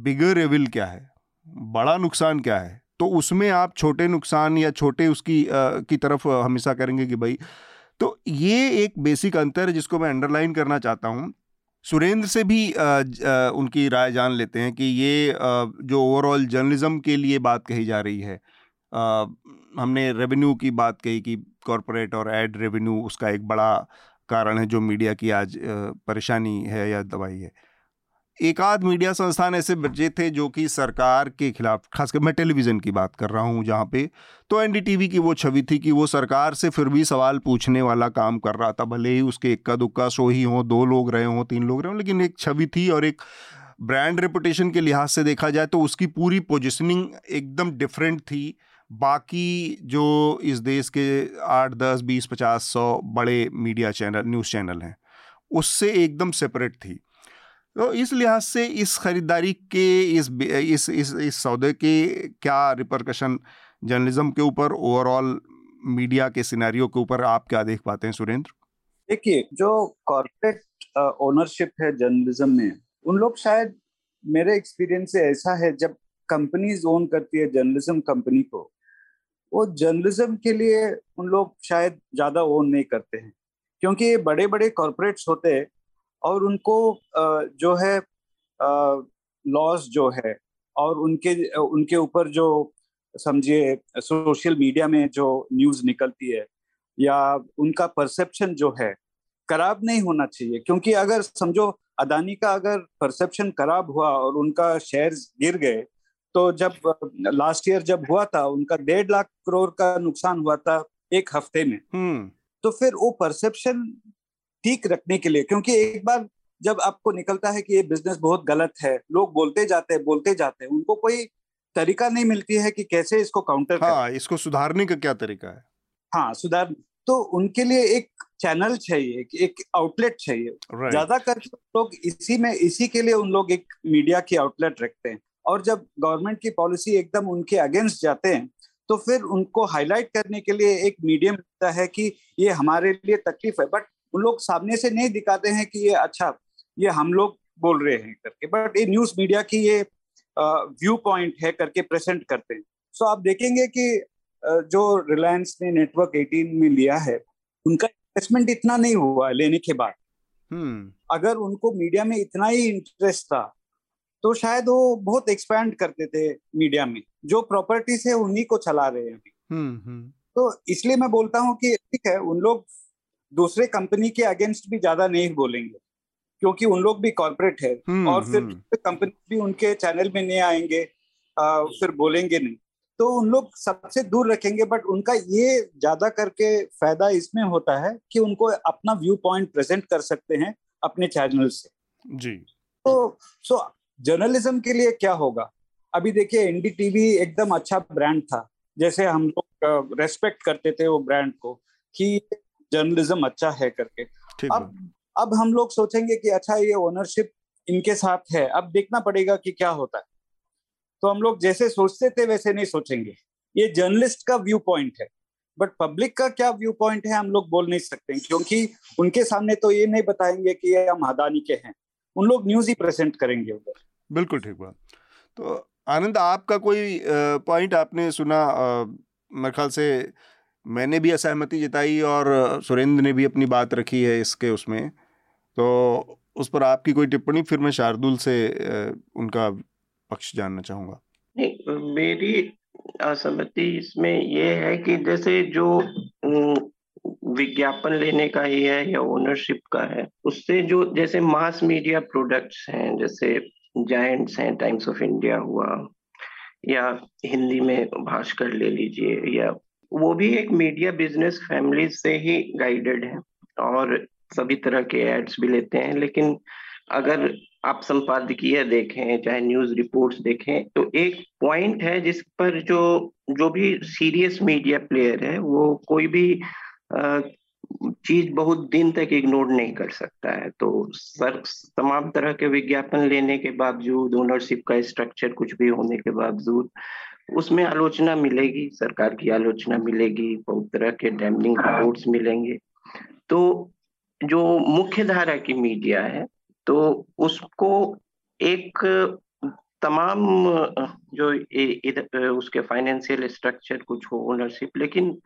बिगर एविल क्या है, बड़ा नुकसान क्या है, तो उसमें आप छोटे नुकसान या छोटे उसकी आ, की तरफ हमेशा करेंगे कि भाई। तो ये एक बेसिक अंतर है जिसको मैं अंडरलाइन करना चाहता हूँ। सुरेंद्र से भी आ, आ, उनकी राय जान लेते हैं कि ये आ, जो ओवरऑल जर्नलिज्म के लिए बात कही जा रही है, आ, हमने रेवेन्यू की बात कही कि कॉरपोरेट और एड रेवेन्यू उसका एक बड़ा कारण है जो मीडिया की आज परेशानी है या दवाई है। एक आध मीडिया संस्थान ऐसे बचे थे जो कि सरकार के खिलाफ, खासकर मैं टेलीविज़न की बात कर रहा हूँ जहाँ पे, तो एनडीटीवी की वो छवि थी कि वो सरकार से फिर भी सवाल पूछने वाला काम कर रहा था, भले ही उसके इक्का दुक्का सो ही हों, दो लोग रहे हों, तीन लोग रहे हों, लेकिन एक छवि थी। और एक ब्रांड रेपुटेशन के लिहाज से देखा जाए तो उसकी पूरी पोजिशनिंग एकदम डिफरेंट थी बाकी जो इस देश के आठ दस बीस पचास सौ बड़े मीडिया चैनल, न्यूज़ चैनल हैं, उससे एकदम सेपरेट थी। तो इस लिहाज से इस खरीदारी के इस इस इस, इस सौदे के क्या रिपरकशन जर्नलिज्म के ऊपर, ओवरऑल मीडिया के सिनेरियो के ऊपर आप क्या देख पाते हैं सुरेंद्र? देखिए, जो कॉर्पोरेट ओनरशिप है जर्नलिज्म में, उन लोग शायद, मेरे एक्सपीरियंस से ऐसा है, जब कंपनीज ओन करती है जर्नलिज्म कंपनी को, वो जर्नलिज्म के लिए उन लोग शायद ज़्यादा ओन नहीं करते हैं, क्योंकि ये बड़े बड़े कॉर्पोरेट्स होते हैं और उनको जो है लॉस जो है और उनके उनके ऊपर जो समझिए सोशल मीडिया में जो न्यूज़ निकलती है या उनका परसेप्शन जो है खराब नहीं होना चाहिए, क्योंकि अगर समझो अडानी का अगर परसेप्शन खराब हुआ और उनका शेयर्स गिर गए, तो जब लास्ट ईयर जब हुआ था उनका डेढ़ लाख करोड़ का नुकसान हुआ था एक हफ्ते में, तो फिर वो परसेप्शन ठीक रखने के लिए, क्योंकि एक बार जब आपको निकलता है कि ये बिजनेस बहुत गलत है, लोग बोलते जाते हैं बोलते जाते हैं, उनको कोई तरीका नहीं मिलती है कि कैसे इसको काउंटर करें। हाँ, इसको सुधारने का क्या तरीका है? हाँ, सुधार, तो उनके लिए एक चैनल चाहिए, एक आउटलेट चाहिए। right. ज्यादा कर लोग इसी में इसी के लिए उन लोग एक मीडिया की आउटलेट रखते हैं, और जब गवर्नमेंट की पॉलिसी एकदम उनके अगेंस्ट जाते हैं, तो फिर उनको हाईलाइट करने के लिए एक मीडियम होता है कि ये हमारे लिए तकलीफ है, बट उन लोग सामने से नहीं दिखाते हैं कि ये अच्छा ये हम लोग बोल रहे हैं करके, बट ये न्यूज मीडिया की ये व्यू पॉइंट है करके प्रेजेंट करते हैं। सो आप देखेंगे कि जो रिलायंस ने नेटवर्क अठारह में लिया है, उनका इन्वेस्टमेंट इतना नहीं हुआ लेने के बाद। hmm. अगर उनको मीडिया में इतना ही इंटरेस्ट था, तो शायद वो बहुत एक्सपैंड करते थे मीडिया में, जो प्रॉपर्टीज है उन्हीं को चला रहे हैं। hmm. तो इसलिए मैं बोलता हूँ कि ठीक है, उन लोग दूसरे कंपनी के अगेंस्ट भी ज्यादा नहीं बोलेंगे, क्योंकि उन लोग भी कॉर्पोरेट है। hmm. और फिर hmm. कंपनी भी उनके चैनल में नहीं आएंगे, आ, फिर बोलेंगे नहीं, तो उन लोग सबसे दूर रखेंगे। बट उनका ये ज्यादा करके फायदा इसमें होता है कि उनको अपना व्यू पॉइंट प्रेजेंट कर सकते हैं अपने चैनल से। जी। तो सो जर्नलिज्म के लिए क्या होगा? अभी देखिए, एनडीटीवी एकदम अच्छा ब्रांड था, जैसे हम लोग रेस्पेक्ट करते थे वो ब्रांड को कि जर्नलिज्म अच्छा है करके। अब अब हम लोग सोचेंगे कि अच्छा ये ओनरशिप इनके साथ है, अब देखना पड़ेगा कि क्या होता है। तो हम लोग जैसे सोचते थे वैसे नहीं सोचेंगे, ये जर्नलिस्ट का व्यू पॉइंट है, बट पब्लिक का क्या व्यू पॉइंट है हम लोग बोल नहीं सकते, क्योंकि उनके सामने तो ये नहीं बताएंगे कि ये हम अडानी के हैं, उन लोग न्यूज ही प्रेजेंट करेंगे उधर। बिल्कुल ठीक बात। तो आनंद, आपका कोई पॉइंट आपने सुना, मेरे ख्याल से मैंने भी असहमति जताई और सुरेंद्र ने भी अपनी बात रखी है इसके उसमें, तो उस पर आपकी कोई टिप्पणी? फिर मैं शार्दुल से उनका पक्ष जानना चाहूँगा। नहीं, मेरी असहमति इसमें यह है कि जैसे जो विज्ञापन लेने का ही है या ओनरशिप का है, उससे जो जैसे मास मीडिया प्रोडक्ट्स हैं, जैसे जायंट्स हैं, टाइम्स ऑफ इंडिया हुआ, या हिंदी में भास्कर ले लीजिए, या वो भी एक मीडिया बिजनेस फैमिली से ही गाइडेड है और सभी तरह के एड्स भी लेते हैं। लेकिन अगर आप संपादकीय देखें, चाहे न्यूज रिपोर्ट्स देखें, तो एक पॉइंट है जिस पर जो जो भी सीरियस मीडिया प्लेयर है वो कोई भी आ, चीज बहुत दिन तक इग्नोर नहीं कर सकता है। तो सर तमाम तरह के विज्ञापन लेने के बावजूद, ओनरशिप का स्ट्रक्चर कुछ भी होने के बावजूद, उसमें आलोचना मिलेगी, सरकार की आलोचना मिलेगी, बहुत तरह के डैमनिंग रिपोर्ट्स मिलेंगे। तो जो मुख्य धारा की मीडिया है, तो उसको एक तमाम जो इधर उसके फाइनेंशियल स्ट्रक्चर कुछ हो ओनरशिप, लेकिन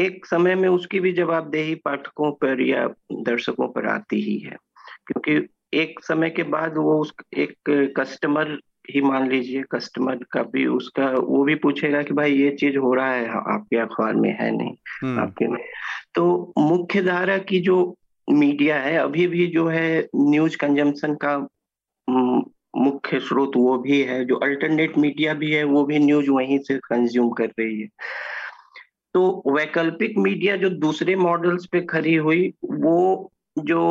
एक समय में उसकी भी जवाबदेही पाठकों पर या दर्शकों पर आती ही है, क्योंकि एक समय के बाद वो उस एक कस्टमर ही मान लीजिए, कस्टमर का भी उसका वो भी पूछेगा कि भाई ये चीज हो रहा है आपके अखबार में है नहीं आपके में। तो मुख्य धारा की जो मीडिया है अभी भी जो है न्यूज कंजम्पशन का मुख्य स्रोत वो भी है, जो अल्टरनेट मीडिया भी है वो भी न्यूज वहीं से कंज्यूम कर रही है। तो वैकल्पिक मीडिया जो दूसरे मॉडल्स पे खड़ी हुई, वो जो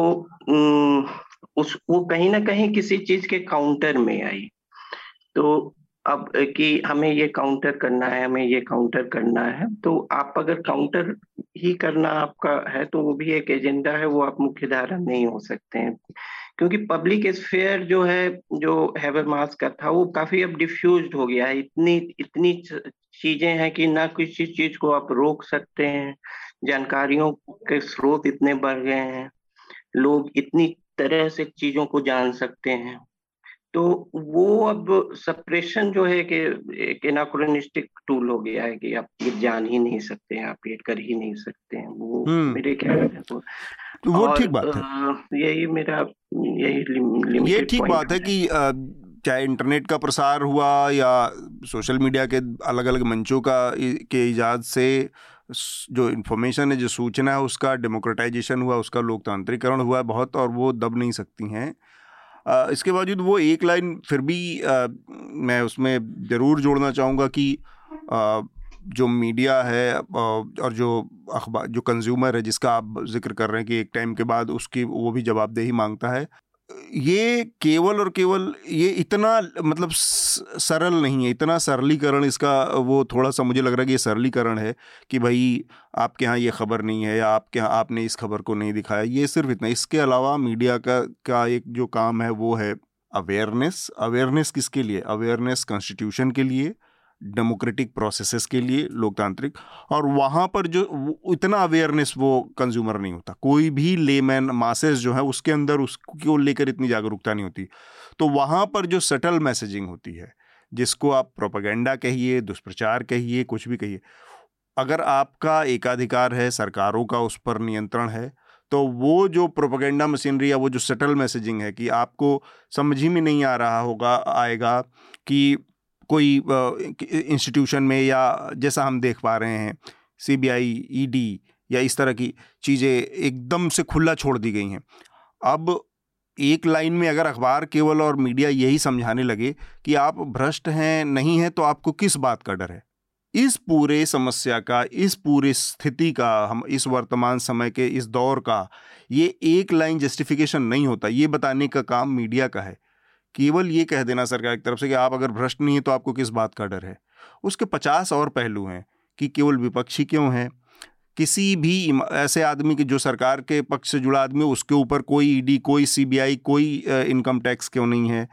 उस वो कहीं ना कहीं किसी चीज के काउंटर में आई। तो अब कि हमें ये काउंटर करना है, हमें ये काउंटर करना है, तो आप अगर काउंटर ही करना आपका है तो वो भी एक एजेंडा है, वो आप मुख्य धारा नहीं हो सकते हैं। क्योंकि पब्लिक स्फेयर जो है जो हैबरमास का था वो काफी अब डिफ्यूज्ड हो गया है। इतनी इतनी चीजें हैं कि ना किसी चीज को आप रोक सकते हैं, जानकारियों के स्रोत इतने बढ़ गए हैं, लोग इतनी तरह से चीजों को जान सकते हैं, तो वो अब सप्रेशन जो है कि एक एनाक्रोनिस्टिक टूल हो गया है कि आप ये जान ही नहीं सकते हैं, आप ये कर ही नहीं सकते हैं। वो मेरे ख्याल से तो वो ठीक बात है, यही मेरा यही लिमिटेड ये ठीक बात है कि चाहे इंटरनेट का प्रसार हुआ या सोशल मीडिया के अलग अलग मंचों का के इजाद से जो इन्फॉर्मेशन है, जो सूचना है, उसका डेमोक्रेटाइजेशन हुआ, उसका लोकतांत्रिकरण हुआ बहुत, और वो दब नहीं सकती हैं। इसके बावजूद वो एक लाइन फिर भी मैं उसमें ज़रूर जोड़ना चाहूँगा कि जो मीडिया है और जो अखबार जो कंज्यूमर है जिसका आप जिक्र कर रहे हैं कि एक टाइम के बाद उसकी वो भी जवाबदेही मांगता है, ये केवल और केवल ये इतना मतलब सरल नहीं है, इतना सरलीकरण इसका वो थोड़ा सा मुझे लग रहा है कि ये सरलीकरण है कि भाई आपके यहाँ ये खबर नहीं है या आपके यहाँ आपने इस खबर को नहीं दिखाया, ये सिर्फ इतना। इसके अलावा मीडिया का का एक जो काम है वो है अवेयरनेस। अवेयरनेस किसके लिए? अवेयरनेस कॉन्स्टिट्यूशन के लिए, डेमोक्रेटिक प्रोसेसेस के लिए, लोकतांत्रिक, और वहाँ पर जो इतना अवेयरनेस वो कंज्यूमर नहीं होता, कोई भी लेमैन मासेस जो है उसके अंदर उसको लेकर इतनी जागरूकता नहीं होती। तो वहाँ पर जो सटल मैसेजिंग होती है, जिसको आप प्रोपेगेंडा कहिए, दुष्प्रचार कहिए, कुछ भी कहिए, अगर आपका एकाधिकार है, सरकारों का उस पर नियंत्रण है, तो वो जो प्रोपेगेंडा मशीनरी या वो जो सटल मैसेजिंग है कि आपको समझ ही में नहीं आ रहा होगा आएगा कि कोई इंस्टीट्यूशन में, या जैसा हम देख पा रहे हैं सीबीआई, ईडी या इस तरह की चीज़ें एकदम से खुला छोड़ दी गई हैं। अब एक लाइन में अगर अखबार केवल और मीडिया यही समझाने लगे कि आप भ्रष्ट हैं नहीं हैं, तो आपको किस बात का डर है, इस पूरे समस्या का, इस पूरे स्थिति का, हम इस वर्तमान समय के इस दौर का, ये एक लाइन जस्टिफिकेशन नहीं होता। ये बताने का काम मीडिया का है। केवल ये कह देना सरकार की तरफ से कि आप अगर भ्रष्ट नहीं हैं तो आपको किस बात का डर है, उसके पचास और पहलू हैं कि केवल विपक्षी क्यों हैं, किसी भी ऐसे आदमी के जो सरकार के पक्ष से जुड़ा आदमी, उसके ऊपर कोई ईडी, कोई सीबीआई, कोई इनकम टैक्स क्यों नहीं है,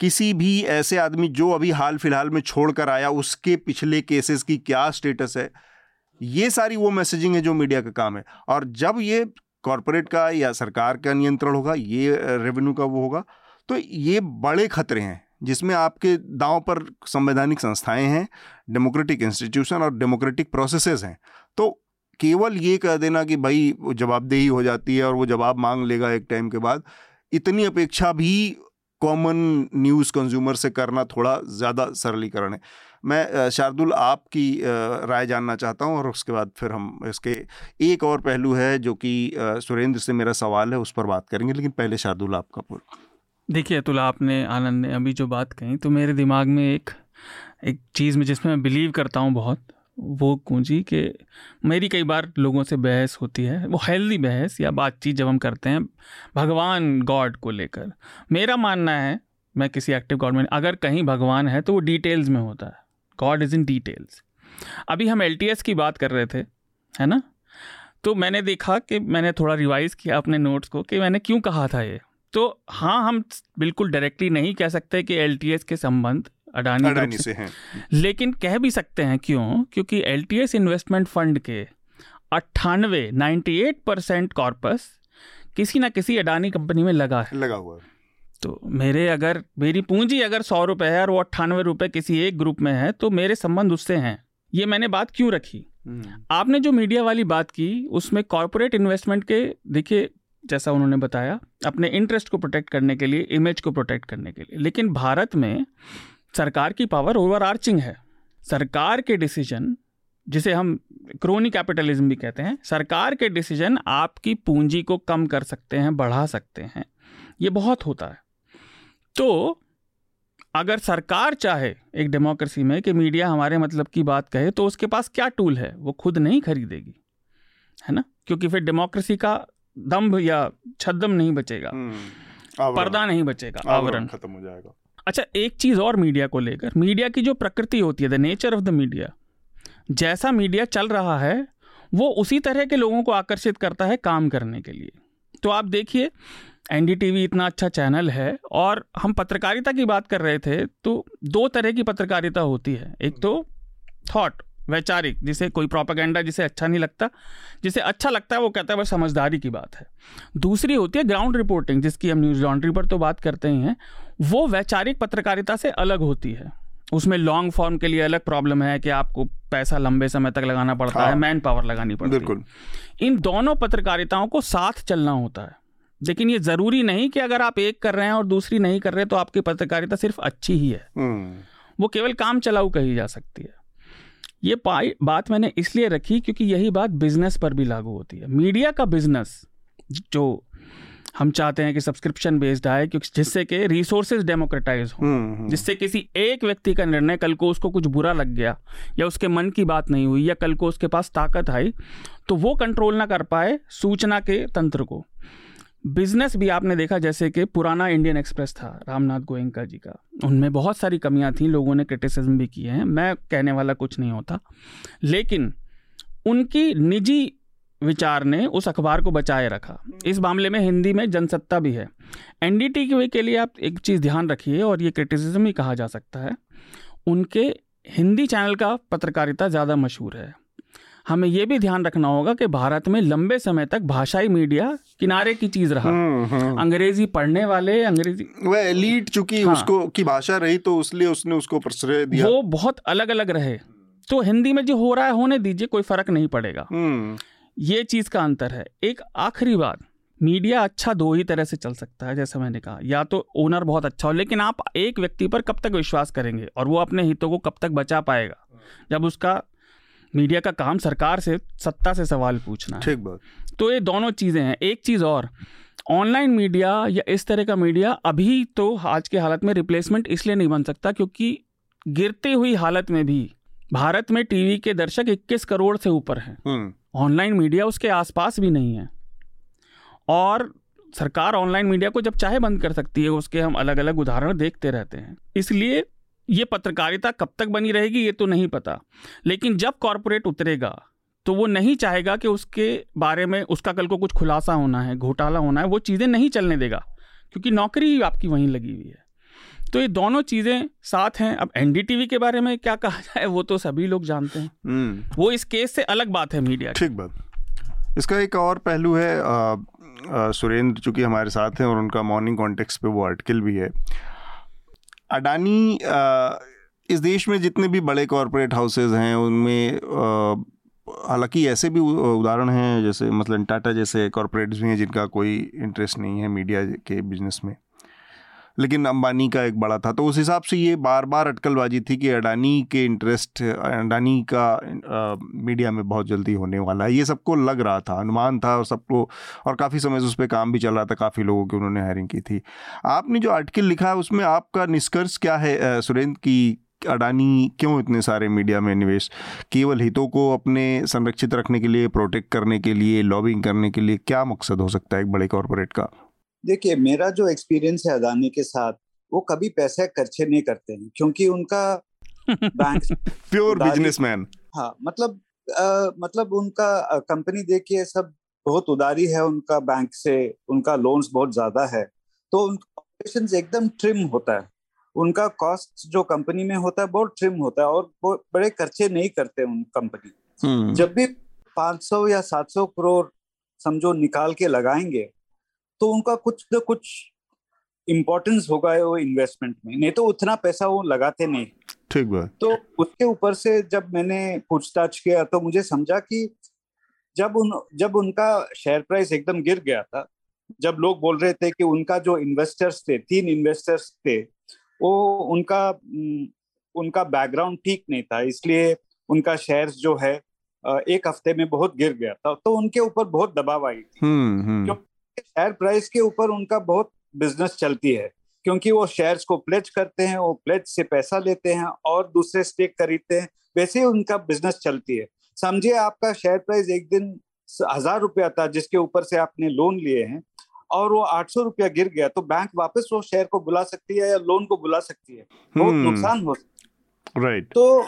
किसी भी ऐसे आदमी जो अभी हाल फिलहाल में छोड़ कर आया, उसके पिछले केसेस की क्या स्टेटस है। ये सारी वो मैसेजिंग है जो मीडिया का काम है। और जब ये कॉरपोरेट का या सरकार का नियंत्रण होगा, ये रेवेन्यू का वो होगा, तो ये बड़े खतरे हैं जिसमें आपके दांव पर संवैधानिक संस्थाएं हैं, डेमोक्रेटिक इंस्टीट्यूशन और डेमोक्रेटिक प्रोसेसेस हैं। तो केवल ये कह देना कि भाई जवाबदेही हो जाती है और वो जवाब मांग लेगा एक टाइम के बाद, इतनी अपेक्षा भी कॉमन न्यूज़ कंज्यूमर से करना थोड़ा ज़्यादा सरलीकरण है। मैं शार्दुल आपकी राय जानना चाहता हूँ और उसके बाद फिर हम इसके एक और पहलू है जो कि सुरेंद्र से मेरा सवाल है उस पर बात करेंगे, लेकिन पहले शार्दुल आपका पूरा। देखिए अतुल, आपने आनंद ने अभी जो बात कही तो मेरे दिमाग में एक एक चीज़ में जिसमें मैं बिलीव करता हूँ बहुत, वो कुंजी के मेरी कई बार लोगों से बहस होती है, वो हेल्दी बहस या बातचीत जब हम करते हैं भगवान गॉड को लेकर। मेरा मानना है, मैं किसी एक्टिव गॉड में, अगर कहीं भगवान है तो वो डिटेल्स में होता है, गॉड इज़ इन डिटेल्स। अभी हम एलटीएस की बात कर रहे थे, है ना, तो मैंने देखा कि मैंने थोड़ा रिवाइज़ किया अपने नोट्स को कि मैंने क्यों कहा था ये। तो हाँ, हम बिल्कुल डायरेक्टली नहीं कह सकते कि एलटीएस के संबंध अडानी, अडानी से हैं, लेकिन कह भी सकते हैं क्यों, क्योंकि एलटीएस इन्वेस्टमेंट फंड के अट्ठानवे नाइन्टी एट परसेंट कॉर्पस किसी ना किसी अडानी कंपनी में लगा है, लगा हुआ है। तो मेरे अगर मेरी पूंजी अगर सौ रुपये है और वो अट्ठानवे रुपये किसी एक ग्रुप में है, तो मेरे संबंध उससे हैं। ये मैंने बात क्यों रखी। आपने जो मीडिया वाली बात की उसमें कॉरपोरेट इन्वेस्टमेंट के, देखिए जैसा उन्होंने बताया, अपने इंटरेस्ट को प्रोटेक्ट करने के लिए, इमेज को प्रोटेक्ट करने के लिए, लेकिन भारत में सरकार की पावर ओवर आर्चिंग है। सरकार के डिसीजन, जिसे हम क्रोनी कैपिटलिज्म भी कहते हैं, सरकार के डिसीजन आपकी पूंजी को कम कर सकते हैं, बढ़ा सकते हैं, ये बहुत होता है। तो अगर सरकार चाहे एक डेमोक्रेसी में कि मीडिया हमारे मतलब की बात कहे, तो उसके पास क्या टूल है, वो खुद नहीं खरीदेगी, है ना, क्योंकि फिर डेमोक्रेसी का दम्भ या छद्म नहीं बचेगा, पर्दा नहीं बचेगा, आवरण खत्म हो जाएगा। अच्छा, एक चीज और मीडिया को लेकर, मीडिया की जो प्रकृति होती है, the nature of the media, जैसा मीडिया चल रहा है वो उसी तरह के लोगों को आकर्षित करता है काम करने के लिए। तो आप देखिए एनडीटीवी इतना अच्छा चैनल है। और हम पत्रकारिता की बात कर रहे थे, तो दो तरह की पत्रकारिता होती है, एक तो थॉट, वैचारिक, जिसे कोई प्रोपेगेंडा जिसे अच्छा नहीं लगता, जिसे अच्छा लगता है वो कहता है बस समझदारी की बात है। दूसरी होती है ग्राउंड रिपोर्टिंग, जिसकी हम न्यूज लॉन्ड्री पर तो बात करते ही हैं। वो वैचारिक पत्रकारिता से अलग होती है, उसमें लॉन्ग फॉर्म के लिए अलग प्रॉब्लम है कि आपको पैसा लंबे समय तक लगाना पड़ता हाँ। है, मैन पावर लगानी पड़ती है। इन दोनों पत्रकारिताओं को साथ चलना होता है, लेकिन ये ज़रूरी नहीं कि अगर आप एक कर रहे हैं और दूसरी नहीं कर रहे तो आपकी पत्रकारिता सिर्फ अच्छी ही है, वो केवल काम चलाऊ कही जा सकती है। ये बात मैंने इसलिए रखी क्योंकि यही बात बिजनेस पर भी लागू होती है। मीडिया का बिजनेस जो हम चाहते हैं कि सब्सक्रिप्शन बेस्ड आए, क्योंकि जिससे कि रिसोर्सेज डेमोक्रेटाइज हो, जिससे किसी एक व्यक्ति का निर्णय, कल को उसको कुछ बुरा लग गया या उसके मन की बात नहीं हुई या कल को उसके पास ताकत आई तो वो कंट्रोल ना कर पाए सूचना के तंत्र को। बिजनेस भी आपने देखा, जैसे कि पुराना इंडियन एक्सप्रेस था रामनाथ गोयनका जी का, उनमें बहुत सारी कमियां थीं, लोगों ने क्रिटिसिज्म भी किए हैं, मैं कहने वाला कुछ नहीं होता, लेकिन उनकी निजी विचार ने उस अखबार को बचाए रखा। इस मामले में हिंदी में जनसत्ता भी है। एनडीटीवी के लिए आप एक चीज़ ध्यान रखिए, और ये क्रिटिसिज्म ही कहा जा सकता है, उनके हिंदी चैनल का पत्रकारिता ज़्यादा मशहूर है। हमें यह भी ध्यान रखना होगा कि भारत में लंबे समय तक भाषाई मीडिया किनारे की चीज़ रहा, अंग्रेजी पढ़ने वाले, अंग्रेजी वह एलीट चूंकि हाँ। उसको की भाषा रही तो इसलिए उसने उसको प्रश्रय दिया, वो बहुत अलग अलग रहे। तो हिंदी में जो हो रहा है होने दीजिए, कोई फर्क नहीं पड़ेगा, ये चीज़ का अंतर है। एक आखिरी बात, मीडिया अच्छा दो ही तरह से चल सकता है, जैसा मैंने कहा, या तो ओनर बहुत अच्छा हो, लेकिन आप एक व्यक्ति पर कब तक विश्वास करेंगे और वो अपने हितों को कब तक बचा पाएगा, जब उसका मीडिया का काम सरकार से, सत्ता से सवाल पूछना है। ठीक बात। तो ये दोनों चीज़ें हैं। एक चीज़ और, ऑनलाइन मीडिया या इस तरह का मीडिया अभी तो आज के हालत में रिप्लेसमेंट इसलिए नहीं बन सकता क्योंकि गिरती हुई हालत में भी भारत में टीवी के दर्शक इक्कीस करोड़ से ऊपर हैं, ऑनलाइन मीडिया उसके आसपास भी नहीं है। और सरकार ऑनलाइन मीडिया को जब चाहे बंद कर सकती है, उसके हम अलग अलग उदाहरण देखते रहते हैं। इसलिए ये पत्रकारिता कब तक बनी रहेगी ये तो नहीं पता, लेकिन जब कॉरपोरेट उतरेगा तो वो नहीं चाहेगा कि उसके बारे में उसका कल को कुछ खुलासा होना है, घोटाला होना है, वो चीज़ें नहीं चलने देगा, क्योंकि नौकरी आपकी वहीं लगी हुई है। तो ये दोनों चीज़ें साथ हैं। अब एनडीटीवी के बारे में क्या कहा जाए, वो तो सभी लोग जानते हैं, वो इस केस से अलग बात है मीडिया। ठीक बात। इसका एक और पहलू है, आ, आ, सुरेंद्र चूँकि हमारे साथ हैं और उनका मॉर्निंग कॉन्टेक्स्ट पे वो आर्टिकल भी है। अडानी इस देश में जितने भी बड़े कॉरपोरेट हाउसेज हैं उनमें, हालांकि ऐसे भी उदाहरण हैं जैसे मतलब टाटा जैसे कॉरपोरेट्स भी हैं जिनका कोई इंटरेस्ट नहीं है मीडिया के बिजनेस में, लेकिन अंबानी का एक बड़ा था। तो उस हिसाब से ये बार बार अटकलबाजी थी कि अडानी के इंटरेस्ट, अडानी का आ, मीडिया में बहुत जल्दी होने वाला है, ये सबको लग रहा था, अनुमान था, और सबको, और काफ़ी समय से उस पर काम भी चल रहा था, काफ़ी लोगों की उन्होंने हायरिंग की थी। आपने जो आर्टिकल लिखा है उसमें आपका निष्कर्ष क्या है सुरेंद्र, की अडानी क्यों इतने सारे मीडिया में निवेश, केवल हितों को अपने संरक्षित रखने के लिए, प्रोटेक्ट करने के लिए, लॉबिंग करने के लिए, क्या मकसद हो सकता है एक बड़े कॉरपोरेट का? देखिए, मेरा जो एक्सपीरियंस है अडानी के साथ, वो कभी पैसे खर्चे नहीं करते हैं, क्योंकि उनका बैंक प्योर बिजनेसमैन, हाँ, मतलब आ, मतलब उनका कंपनी देखिए सब बहुत उदारी है, उनका बैंक से उनका लोन्स बहुत ज्यादा है, तो उनका ऑपरेशंस एकदम ट्रिम होता है, उनका कॉस्ट जो कंपनी में होता है बहुत ट्रिम होता है, और बड़े खर्चे नहीं करते उन कंपनी। जब भी पाँच सौ या सात सौ करोड़ समझो निकाल के लगाएंगे तो उनका कुछ न कुछ इम्पोर्टेंस होगा वो इन्वेस्टमेंट में, नहीं तो उतना पैसा वो लगाते नहीं। ठीक बात। तो उसके ऊपर से जब मैंने पूछताछ किया तो मुझे समझा कि जब उन जब उनका शेयर प्राइस एकदम गिर गया था, जब लोग बोल रहे थे कि उनका जो इन्वेस्टर्स थे, तीन इन्वेस्टर्स थे, वो उनका उनका बैकग्राउंड ठीक नहीं था, इसलिए उनका शेयर्स जो है एक हफ्ते में बहुत गिर गया था, तो उनके ऊपर बहुत दबाव आई थी। हुँ, हुँ. शेयर प्राइस के ऊपर उनका बहुत बिजनेस चलती है, क्योंकि वो शेयर्स को प्लेज करते हैं, वो प्लेज से पैसा लेते हैं और दूसरे स्टेक खरीदते हैं, वैसे उनका बिजनेस चलती है। समझिए आपका शेयर प्राइस एक दिन हजार रुपया था जिसके ऊपर से आपने लोन लिए हैं, और वो आठ सौ रुपया गिर गया, तो बैंक वापस वो शेयर को बुला सकती है या लोन को बुला सकती है, बहुत नुकसान हो सकता है। राइट। तो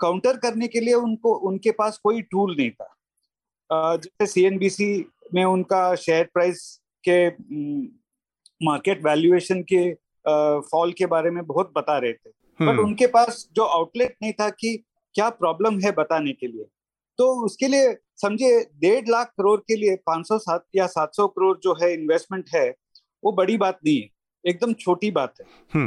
काउंटर करने के लिए उनको उनके पास कोई टूल नहीं था। जैसे सी एन बी सी में उनका शेयर प्राइस के मार्केट वैल्यूएशन के फॉल के बारे में बहुत बता रहे थे, बट उनके पास जो आउटलेट नहीं था कि क्या प्रॉब्लम है बताने के लिए। तो उसके लिए समझे डेढ़ लाख करोड़ के लिए पाँच सौ सात या सात सौ करोड़ जो है इन्वेस्टमेंट है वो बड़ी बात नहीं है, एकदम छोटी बात है।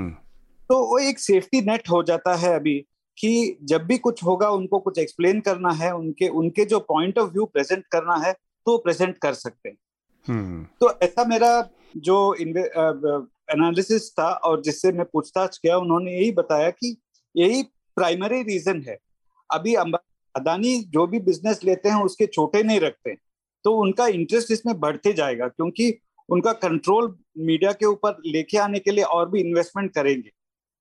तो वो एक सेफ्टी नेट हो जाता है अभी कि जब भी कुछ होगा उनको कुछ एक्सप्लेन करना है, उनके उनके जो पॉइंट ऑफ व्यू प्रेजेंट करना है तो प्रेजेंट कर सकते हैं। तो ऐसा मेरा जो एनालिसिस था और जिससे मैं पूछताछ किया, उन्होंने यही बताया कि यही प्राइमरी रीजन है। अभी अडानी जो भी बिजनेस लेते हैं उसके छोटे नहीं रखते, तो उनका इंटरेस्ट इसमें बढ़ते जाएगा क्योंकि उनका कंट्रोल मीडिया के ऊपर लेके आने के लिए और भी इन्वेस्टमेंट करेंगे।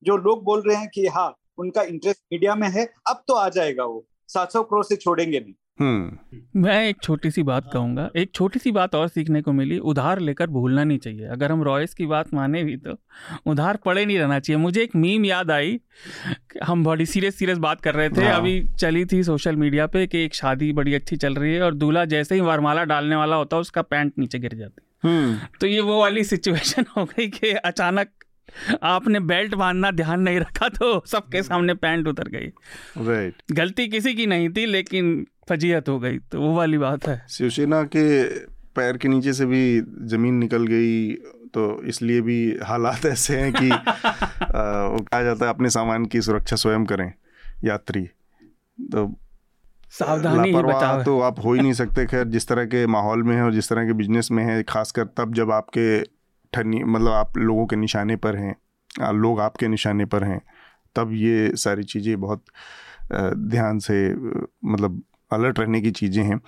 जो लोग बोल रहे हैं कि हाँ उनका इंटरेस्ट मीडिया में है, अब तो आ जाएगा, वो सात सौ करोड़ से छोड़ेंगे नहीं। हम्म मैं एक छोटी सी बात कहूँगा, एक छोटी सी बात और सीखने को मिली, उधार लेकर भूलना नहीं चाहिए। अगर हम रॉयस की बात माने भी तो उधार पड़े नहीं रहना चाहिए। मुझे एक मीम याद आई, हम बड़ी सीरियस सीरियस बात कर रहे थे, अभी चली थी सोशल मीडिया पे कि एक शादी बड़ी अच्छी चल रही है और दूल्हा जैसे ही वरमाला डालने वाला होता है उसका पैंट नीचे गिर जाती है। तो ये वो वाली सिचुएशन हो गई कि अचानक आपने बेल्ट बांधना ध्यान नहीं रखा तो सबके सामने पैंट उतर गई। राइट, गलती किसी की नहीं थी लेकिन फजीहत हो गई, तो वो वाली बात है। शिवसेना के पैर के नीचे से भी जमीन निकल गई, तो इसलिए भी हालात ऐसे हैं कि कहा जाता है अपने सामान की सुरक्षा स्वयं करें यात्री, तो सावधानी ही बचाव तो आप हो ही नहीं सकते। खैर जिस तरह के माहौल में है और जिस तरह के बिजनेस में है, खासकर तब जब आपके मतलब आप लोगों के निशाने पर हैं, लोग आपके निशाने पर हैं, तब ये सारी चीज़ें बहुत ध्यान से मतलब अलर्ट रहने की चीज़ें हैं।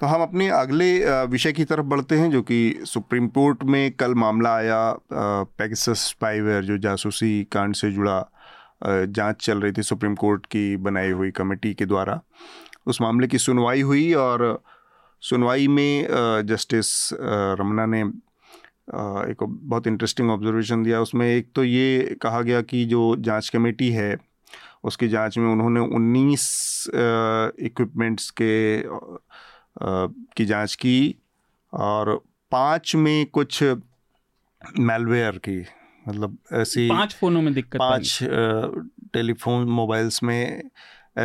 तो हम अपने अगले विषय की तरफ बढ़ते हैं, जो कि सुप्रीम कोर्ट में कल मामला आया पेगासस स्पाईवेयर, जो जासूसी कांड से जुड़ा जांच चल रही थी सुप्रीम कोर्ट की बनाई हुई कमेटी के द्वारा। उस मामले की सुनवाई हुई और सुनवाई में जस्टिस रमना ने एक बहुत इंटरेस्टिंग ऑब्जर्वेशन दिया। उसमें एक तो ये कहा गया कि जो जांच कमेटी है उसकी जांच में उन्होंने उन्नीस इक्विपमेंट्स के आ, की जांच की और पाँच में कुछ मैलवेयर की, मतलब ऐसी पाँच फ़ोनों में दिक्कत, पाँच टेलीफोन मोबाइल्स में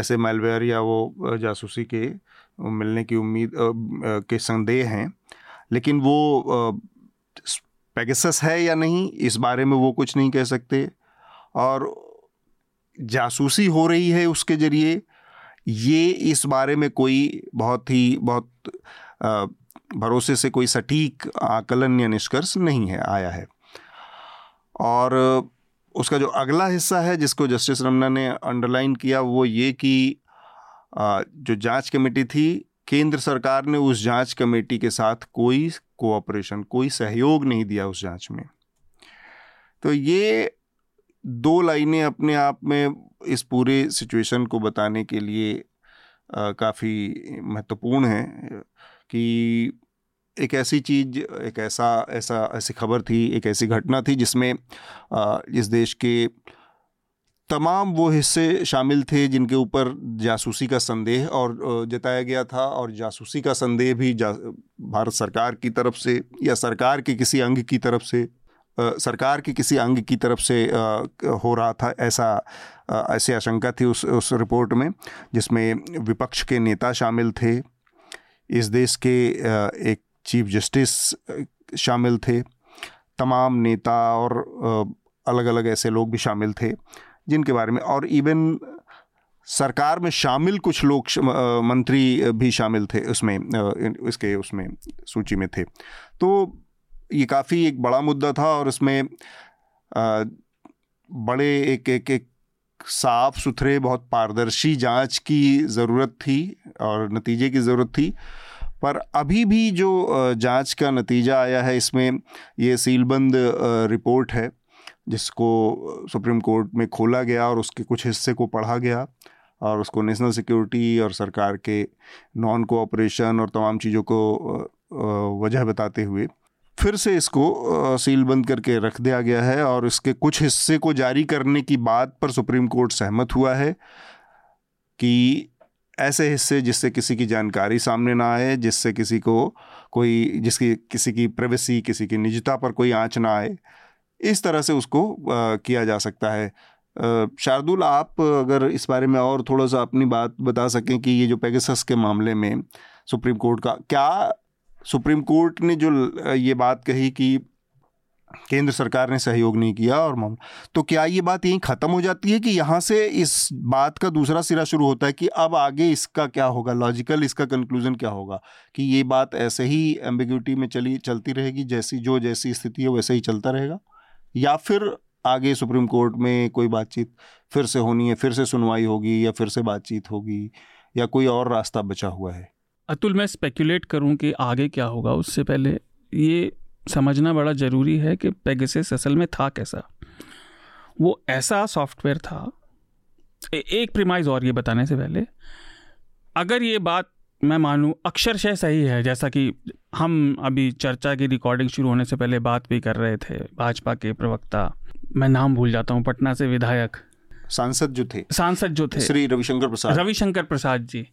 ऐसे मैलवेयर या वो जासूसी के मिलने की उम्मीद आ, के संदेह हैं। लेकिन वो आ, पेगासस है या नहीं इस बारे में वो कुछ नहीं कह सकते, और जासूसी हो रही है उसके ज़रिए ये इस बारे में कोई बहुत ही बहुत भरोसे से कोई सटीक आकलन या निष्कर्ष नहीं है आया है। और उसका जो अगला हिस्सा है जिसको जस्टिस रमना ने अंडरलाइन किया वो ये कि जो जांच कमेटी थी, केंद्र सरकार ने उस जांच कमेटी के साथ कोई कोऑपरेशन, कोई सहयोग नहीं दिया उस जांच में। तो ये दो लाइनें अपने आप में इस पूरे सिचुएशन को बताने के लिए काफ़ी महत्वपूर्ण हैं कि एक ऐसी चीज़, एक ऐसा ऐसा ऐसी खबर थी, एक ऐसी घटना थी जिसमें इस देश के तमाम वो हिस्से शामिल थे जिनके ऊपर जासूसी का संदेह और जताया गया था, और जासूसी का संदेह भी भारत सरकार की तरफ से या सरकार के किसी अंग की तरफ से आ, सरकार के किसी अंग की तरफ से आ, हो रहा था, ऐसा आ, ऐसी आशंका थी उस उस रिपोर्ट में, जिसमें विपक्ष के नेता शामिल थे, इस देश के आ, एक चीफ जस्टिस शामिल थे, तमाम नेता और अलग अलग ऐसे लोग भी शामिल थे जिनके बारे में, और इवन सरकार में शामिल कुछ लोग मंत्री भी शामिल थे उसमें, इसके उसमें सूची में थे। तो ये काफ़ी एक बड़ा मुद्दा था और इसमें बड़े एक एक एक साफ सुथरे बहुत पारदर्शी जांच की ज़रूरत थी और नतीजे की ज़रूरत थी, पर अभी भी जो जांच का नतीजा आया है इसमें ये सीलबंद रिपोर्ट है जिसको सुप्रीम कोर्ट में खोला गया और उसके कुछ हिस्से को पढ़ा गया और उसको नेशनल सिक्योरिटी और सरकार के नॉन कोऑपरेशन और तमाम चीज़ों को वजह बताते हुए फिर से इसको सील बंद करके रख दिया गया है, और इसके कुछ हिस्से को जारी करने की बात पर सुप्रीम कोर्ट सहमत हुआ है कि ऐसे हिस्से जिससे किसी की जानकारी सामने ना आए, जिससे किसी को कोई जिसकी किसी की प्राइवेसी, किसी की निजता पर कोई आँच ना आए, इस तरह से उसको आ, किया जा सकता है। शार्दुल, आप अगर इस बारे में और थोड़ा सा अपनी बात बता सकें कि ये जो पेगासस के मामले में सुप्रीम कोर्ट का, क्या सुप्रीम कोर्ट ने जो ये बात कही कि केंद्र सरकार ने सहयोग नहीं किया और मामला, तो क्या ये बात यहीं ख़त्म हो जाती है कि यहाँ से इस बात का दूसरा सिरा शुरू होता है कि अब आगे इसका क्या होगा, लॉजिकल इसका कंक्लूजन क्या होगा, कि ये बात ऐसे ही एम्बिग्यूटी में चली चलती रहेगी, जैसी जो जैसी स्थिति है वैसे ही चलता रहेगा, या फिर आगे सुप्रीम कोर्ट में कोई बातचीत फिर से होनी है, फिर से सुनवाई होगी या फिर से बातचीत होगी, या कोई और रास्ता बचा हुआ है? अतुल, मैं स्पेकुलेट करूं कि आगे क्या होगा उससे पहले ये समझना बड़ा ज़रूरी है कि पेगासस असल में था कैसा। वो ऐसा सॉफ्टवेयर था, ए, एक प्रीमाइज और ये बताने से पहले, अगर ये बात मैं मानूँ अक्षरशः सही है, जैसा कि हम अभी चर्चा की रिकॉर्डिंग शुरू होने से पहले बात भी कर रहे थे, भाजपा के प्रवक्ता, मैं नाम भूल जाता हूँ, पटना से विधायक सांसद जो थे सांसद जो थे श्री रविशंकर प्रसाद रविशंकर प्रसाद जी,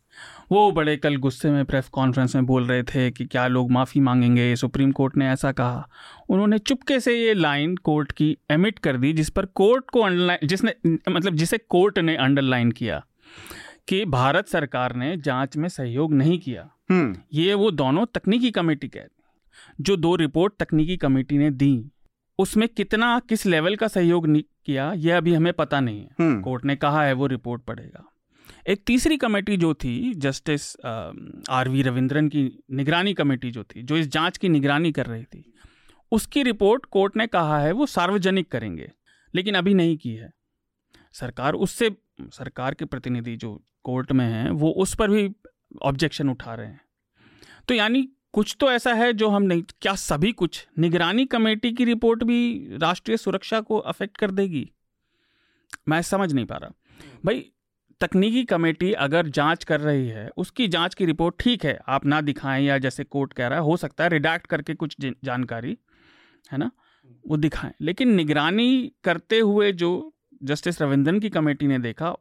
वो बड़े कल गुस्से में प्रेस कॉन्फ्रेंस में बोल रहे थे कि क्या लोग माफ़ी मांगेंगे, सुप्रीम कोर्ट ने ऐसा कहा। उन्होंने चुपके से ये लाइन कोर्ट की एमिट कर दी, जिस पर कोर्ट को अंडरलाइन, जिसने मतलब जिसे कोर्ट ने अंडरलाइन किया कि भारत सरकार ने जांच में सहयोग नहीं किया। ये वो दोनों तकनीकी कमेटी के, जो दो रिपोर्ट तकनीकी कमेटी ने दी, उसमें कितना किस लेवल का सहयोग किया यह अभी हमें पता नहीं है। कोर्ट ने कहा है वो रिपोर्ट पड़ेगा। एक तीसरी कमेटी जो थी, जस्टिस आर वी रविंद्रन की निगरानी कमेटी जो थी, जो इस जांच की निगरानी कर रही थी, उसकी रिपोर्ट कोर्ट ने कहा है वो सार्वजनिक करेंगे, लेकिन अभी नहीं की है। सरकार उससे सरकार के प्रतिनिधि जो कोर्ट में हैं वो उस पर भी ऑब्जेक्शन उठा रहे हैं। तो यानी कुछ तो ऐसा है जो हम नहीं, क्या सभी कुछ? निगरानी कमेटी की रिपोर्ट भी राष्ट्रीय सुरक्षा को अफेक्ट कर देगी? मैं समझ नहीं पा रहा भाई। तकनीकी कमेटी अगर जांच कर रही है, उसकी जांच की रिपोर्ट ठीक है, आप ना दिखाएं, या जैसे कोर्ट कह रहा है हो सकता है रिडैक्ट करके कुछ जानकारी है ना वो दिखाएं, लेकिन निगरानी करते हुए जो जस्टिस रविंद्रन की कमेटी ने देखा,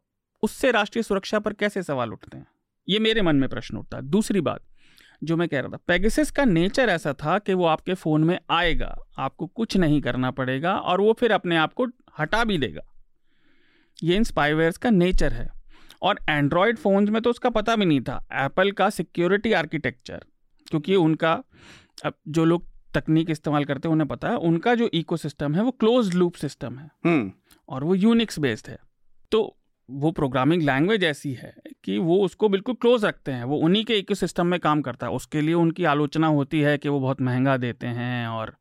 उससे राष्ट्रीय सुरक्षा पर कैसे सवाल उठते हैं, ये मेरे मन में प्रश्न उठता है। दूसरी बात जो मैं कह रहा था, पेगासस का नेचर ऐसा था कि वो आपके फ़ोन में आएगा, आपको कुछ नहीं करना पड़ेगा और वो फिर अपने आप को हटा भी देगा। ये इन स्पाईवेयर्स का नेचर है। और एंड्रॉयड फ़ोन्स में तो उसका पता भी नहीं था। एप्पल का सिक्योरिटी आर्किटेक्चर, क्योंकि उनका अब जो लोग तकनीक इस्तेमाल करते हैं उन्हें पता है, उनका जो इकोसिस्टम है वो क्लोज लूप सिस्टम है और वो यूनिक्स बेस्ड है। तो वो प्रोग्रामिंग लैंग्वेज ऐसी है कि वो उसको बिल्कुल क्लोज रखते हैं, वो उन्हीं के इकोसिस्टम में काम करता है। उसके लिए उनकी आलोचना होती है कि वो बहुत महंगा देते हैं और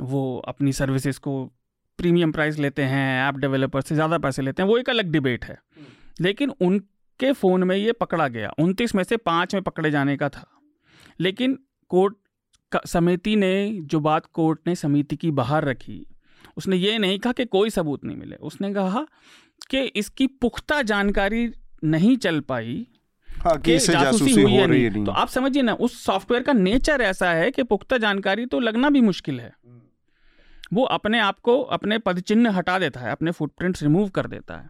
वो अपनी सर्विसेज को प्रीमियम प्राइस लेते हैं, ऐप डेवलपर से ज़्यादा पैसे लेते हैं, वो एक अलग डिबेट है। लेकिन उनके फ़ोन में ये पकड़ा गया, उनतीस में से पाँच में पकड़े जाने का था। लेकिन कोर्ट समिति ने जो बात कोर्ट ने समिति की बाहर रखी, उसने ये नहीं कहा कि कोई सबूत नहीं मिले, उसने कहा कि इसकी पुख्ता जानकारी नहीं चल पाई कि जासूसी हुई है नहीं। नहीं। तो आप समझिए ना, उस सॉफ्टवेयर का नेचर ऐसा है कि पुख्ता जानकारी तो लगना भी मुश्किल है। वो अपने आप को अपने पदचिन्ह हटा देता है, अपने फुटप्रिंट्स रिमूव कर देता है।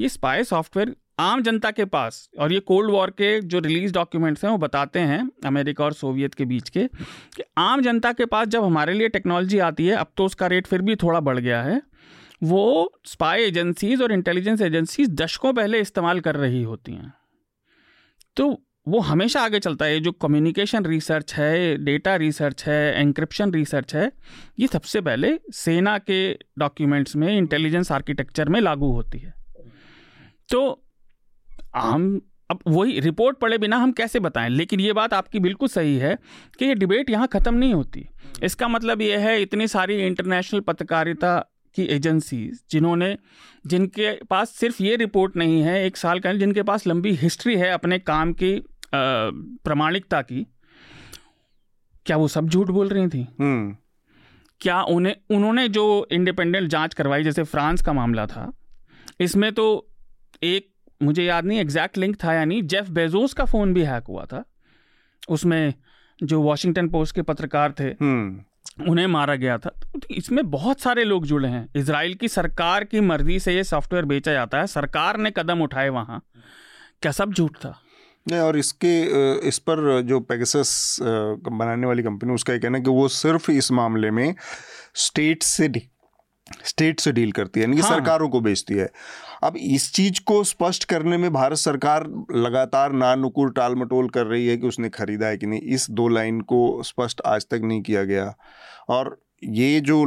ये स्पाई सॉफ्टवेयर आम जनता के पास, और ये कोल्ड वॉर के जो रिलीज डॉक्यूमेंट्स हैं वो बताते हैं अमेरिका और सोवियत के बीच के, कि आम जनता के पास जब हमारे लिए टेक्नोलॉजी आती है, अब तो उसका रेट फिर भी थोड़ा बढ़ गया है, वो स्पाई एजेंसीज और इंटेलिजेंस एजेंसीज दशकों पहले इस्तेमाल कर रही होती हैं। तो वो हमेशा आगे चलता है। जो कम्युनिकेशन रिसर्च है, डेटा रिसर्च है, एन्क्रिप्शन रिसर्च है, ये सबसे पहले सेना के डॉक्यूमेंट्स में इंटेलिजेंस आर्किटेक्चर में लागू होती है। तो हम अब वही रिपोर्ट पढ़े बिना हम कैसे बताएं? लेकिन ये बात आपकी बिल्कुल सही है कि ये डिबेट यहाँ ख़त्म नहीं होती। इसका मतलब ये है इतनी सारी इंटरनेशनल पत्रकारिता की एजेंसीज जिन्होंने जिनके पास सिर्फ ये रिपोर्ट नहीं है एक साल का, जिनके पास लंबी हिस्ट्री है अपने काम की प्रामाणिकता की, क्या वो सब झूठ बोल रही थी? क्या उन्हें उन्होंने जो इंडिपेंडेंट जांच करवाई, जैसे फ्रांस का मामला था, इसमें तो एक मुझे याद नहीं एग्जैक्ट लिंक था, यानी जेफ बेजोस का फ़ोन भी हैक हुआ था, उसमें जो वॉशिंगटन पोस्ट के पत्रकार थे उन्हें मारा गया था। तो इसमें बहुत सारे लोग जुड़े हैं। इजराइल की सरकार की मर्जी से ये सॉफ्टवेयर बेचा जाता है, सरकार ने कदम उठाए वहाँ। क्या सब झूठ था? नहीं, और इसके इस पर जो पेगासस बनाने वाली कंपनी, उसका ये कहना है कि वो सिर्फ इस मामले में स्टेट से स्टेट से डील करती है, यानी हाँ। कि सरकारों को बेचती है। अब इस चीज़ को स्पष्ट करने में भारत सरकार लगातार नानुकुर टाल मटोल कर रही है कि उसने खरीदा है कि नहीं। इस दो लाइन को स्पष्ट आज तक नहीं किया गया। और ये जो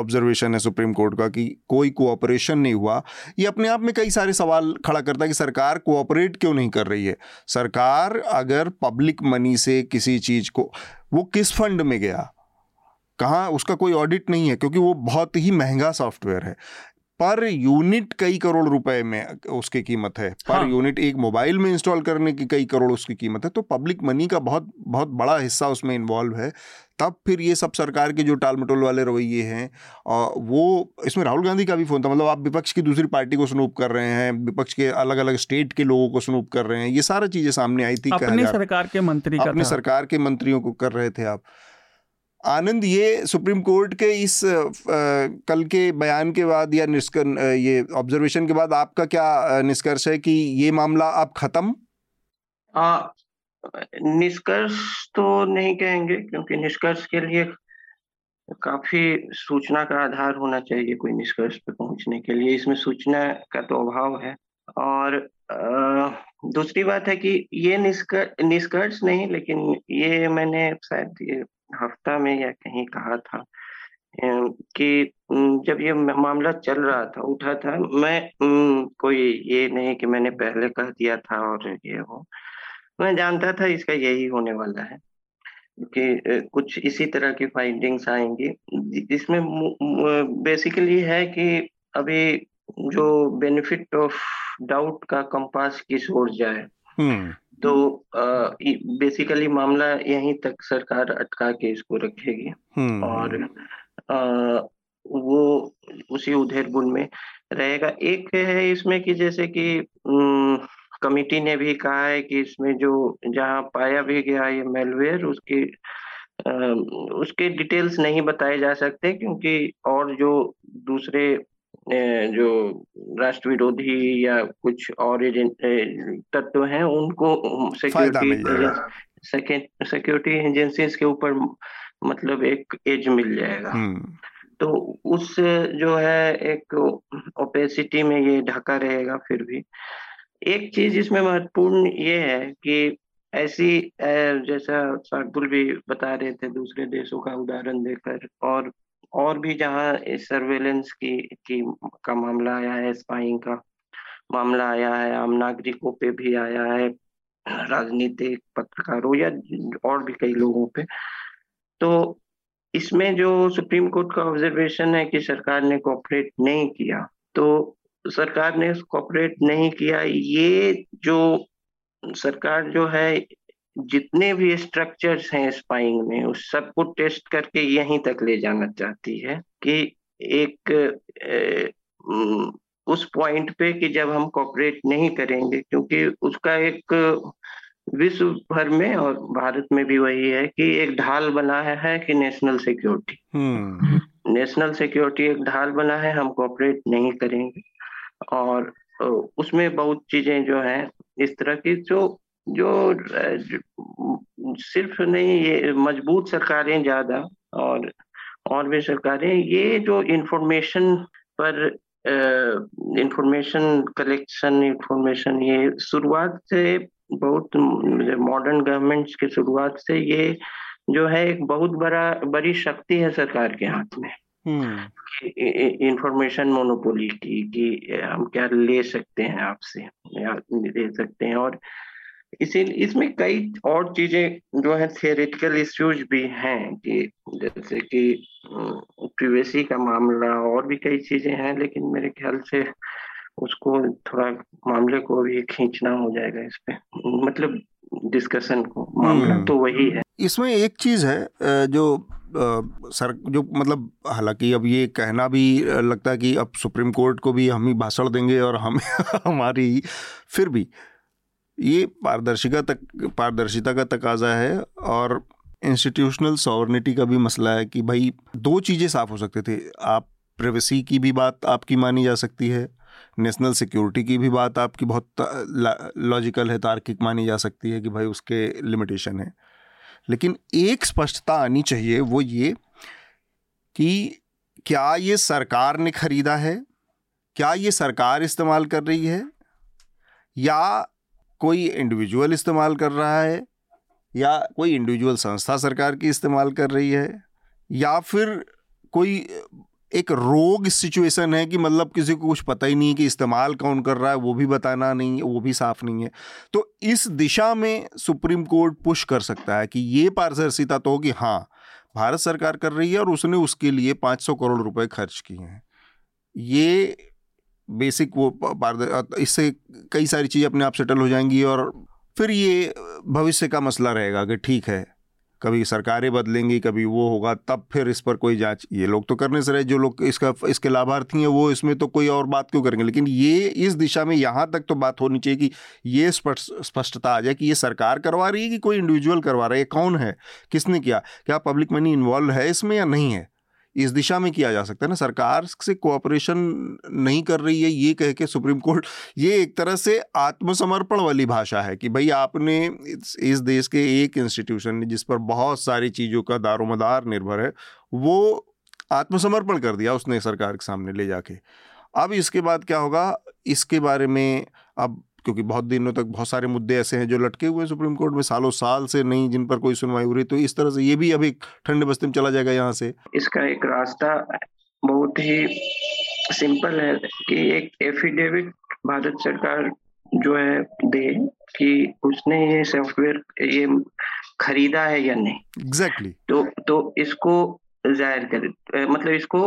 ऑब्जर्वेशन है सुप्रीम कोर्ट का कि कोई कोऑपरेशन नहीं हुआ, ये अपने आप में कई सारे सवाल खड़ा करता है कि सरकार कोऑपरेट क्यों नहीं कर रही है। सरकार अगर पब्लिक मनी से किसी चीज़ को, वो किस फंड में गया, कहाँ, उसका कोई ऑडिट नहीं है, क्योंकि वो बहुत ही महंगा सॉफ्टवेयर है। पर यूनिट कई करोड़ रुपए में उसकी कीमत है, पर हाँ। यूनिट एक मोबाइल में इंस्टॉल करने की कई करोड़ उसकी कीमत है। तो पब्लिक मनी का बहुत बहुत बड़ा हिस्सा उसमें इन्वॉल्व है। तब फिर ये सब सरकार के जो टालमटोल वाले रवैये हैं, वो इसमें राहुल गांधी का भी फ़ोन था। मतलब आप विपक्ष की दूसरी पार्टी को स्नूप कर रहे हैं, विपक्ष के अलग अलग स्टेट के लोगों को स्नूप कर रहे हैं, ये सारी चीज़ें सामने आई थी। अपने सरकार के मंत्री अपने सरकार के मंत्रियों को कर रहे थे आप। आनंद, ये सुप्रीम कोर्ट के इस आ, कल के बयान के बाद या निष्कर्ष, ये ऑब्जर्वेशन के बाद आपका क्या निष्कर्ष है कि ये मामला अब खत्म? निष्कर्ष तो नहीं कहेंगे, क्योंकि निष्कर्ष के लिए काफी सूचना का आधार होना चाहिए कोई निष्कर्ष पे पहुंचने के लिए। इसमें सूचना का तो अभाव है। और आ, दूसरी बात है कि ये निष्कर्ष निष्कर्ष नहीं, लेकिन ये मैंने शायद हफ्ता में या कहीं कहा था कि जब ये मामला चल रहा था, उठा था, मैं कोई ये नहीं कि मैंने पहले कह दिया था और ये हो, मैं जानता था इसका यही होने वाला है कि कुछ इसी तरह की फाइंडिंग्स आएंगी। इसमें बेसिकली है कि अभी जो बेनिफिट ऑफ डाउट का कंपास किस ओर जाए, तो बेसिकली uh, मामला यहीं तक सरकार अटका के इसको रखेगी और uh, वो उसी उधेड़बुन में रहेगा। एक है इसमें कि जैसे कि कमिटी ने भी कहा है कि इसमें जो जहां पाया भी गया ये मेलवेयर, उसकी uh, उसके डिटेल्स नहीं बताए जा सकते, क्योंकि और जो दूसरे जो राष्ट्र विरोधी या कुछ और तत्व हैं उनको सिक्योरिटी सिक्योरिटी एजेंसीज के ऊपर मतलब एक एज मिल जाएगा। तो उस जो है एक ओपेसिटी में ये ढका रहेगा। फिर भी एक चीज इसमें महत्वपूर्ण ये है कि ऐसी, जैसा शार्दुल भी बता रहे थे दूसरे देशों का उदाहरण देकर, और और भी जहाँ सर्वेलेंस की, की का मामला आया है, स्पाइंग का मामला आया है, आम नागरिकों पे भी आया है, राजनीतिक पत्रकारों या और भी कई लोगों पे। तो इसमें जो सुप्रीम कोर्ट का ऑब्जर्वेशन है कि सरकार ने कोऑपरेट नहीं किया, तो सरकार ने कोऑपरेट नहीं किया, ये जो सरकार जो है जितने भी स्ट्रक्चर्स हैं स्पाइंग में, उस सबको टेस्ट करके यहीं तक ले जाना चाहती है कि एक ए, उस पॉइंट पे कि जब हम कोऑपरेट नहीं करेंगे, क्योंकि उसका एक विश्व भर में और भारत में भी वही है कि एक ढाल बना है कि नेशनल सिक्योरिटी नेशनल सिक्योरिटी एक ढाल बना है, हम कोऑपरेट नहीं करेंगे। और उसमें बहुत चीजें जो हैं इस तरह की जो जो, जो सिर्फ नहीं, ये मजबूत सरकारें ज्यादा और और भी सरकारें ये जो इंफॉर्मेशन पर इंफॉर्मेशन कलेक्शन इंफॉर्मेशन ये शुरुआत से बहुत मॉडर्न गवर्नमेंट्स के शुरुआत से ये जो है एक बहुत बड़ा बड़ी शक्ति है सरकार के हाथ में। इंफॉर्मेशन मोनोपोली की कि हम क्या ले सकते हैं आपसे या दे सकते हैं। और इसी इसमें कई और चीजें जो है थियोरेटिकल इश्यूज भी हैं कि जैसे कि प्रिवेसी का मामला और भी कई चीजें हैं, लेकिन मेरे ख्याल से उसको थोड़ा मामले को भी खींचना हो जाएगा इस पे, मतलब डिस्कशन को। मामला तो वही है। इसमें एक चीज है जो सर जो मतलब, हालांकि अब ये कहना भी लगता है कि अब सुप्रीम कोर्ट को भी हम ही भाषण देंगे और हम हमारी फिर भी ये पारदर्शिता तक पारदर्शिता का तकाजा है और इंस्टीट्यूशनल सॉवरेनिटी का भी मसला है कि भाई दो चीज़ें साफ हो सकते थे। आप प्राइवेसी की भी बात आपकी मानी जा सकती है नेशनल सिक्योरिटी की भी बात आपकी बहुत लॉजिकल है, तार्किक मानी जा सकती है कि भाई उसके लिमिटेशन है, लेकिन एक स्पष्टता आनी चाहिए वो ये कि क्या ये सरकार ने खरीदा है, क्या ये सरकार इस्तेमाल कर रही है या कोई इंडिविजुअल इस्तेमाल कर रहा है या कोई इंडिविजुअल संस्था सरकार की इस्तेमाल कर रही है या फिर कोई एक रोग सिचुएशन है कि मतलब किसी को कुछ पता ही नहीं कि इस्तेमाल कौन कर रहा है, वो भी बताना नहीं है, वो भी साफ नहीं है। तो इस दिशा में सुप्रीम कोर्ट पुश कर सकता है कि ये पारदर्शिता तो होगी, हाँ भारत सरकार कर रही है और उसने उसके लिए पाँच सौ करोड़ रुपए खर्च किए हैं। ये बेसिक वो इससे कई सारी चीज़ें अपने आप सेटल हो जाएंगी और फिर ये भविष्य का मसला रहेगा कि ठीक है कभी सरकारें बदलेंगी, कभी वो होगा, तब फिर इस पर कोई जांच ये लोग तो करने से रहे, जो लोग इसका इसके लाभार्थी हैं वो इसमें तो कोई और बात क्यों करेंगे। लेकिन ये इस दिशा में यहाँ तक तो बात होनी चाहिए कि ये स्पष्टता आ जाए कि ये सरकार करवा रही है कि कोई इंडिविजुअल करवा रहा है, कौन है, किसने किया, क्या पब्लिक मनी इन्वॉल्व है इसमें या नहीं है। इस दिशा में किया जा सकता है ना, सरकार से कोऑपरेशन नहीं कर रही है ये कह के सुप्रीम कोर्ट, ये एक तरह से आत्मसमर्पण वाली भाषा है कि भाई आपने इस देश के एक इंस्टीट्यूशन ने जिस पर बहुत सारी चीज़ों का दारोमदार निर्भर है वो आत्मसमर्पण कर दिया उसने सरकार के सामने ले जाके। अब इसके बाद क्या होगा इसके बारे में अब क्योंकि बहुत दिनों तक बहुत सारे मुद्दे ऐसे हैं जो लटके हुए हैं सुप्रीम कोर्ट में सालों साल से नहीं, जिन पर कोई सुनवाई हो रही, तो इस तरह से ये भी अभी ठंडे बस्ते में चला जाएगा यहाँ से। इसका एक रास्ता बहुत ही सिंपल है कि एक एफिडेविट भारत सरकार जो है दे कि उसने ये सॉफ्टवेयर ये खरीदा है या नहीं। Exactly exactly. तो तो इसको जाहिर करे, मतलब इसको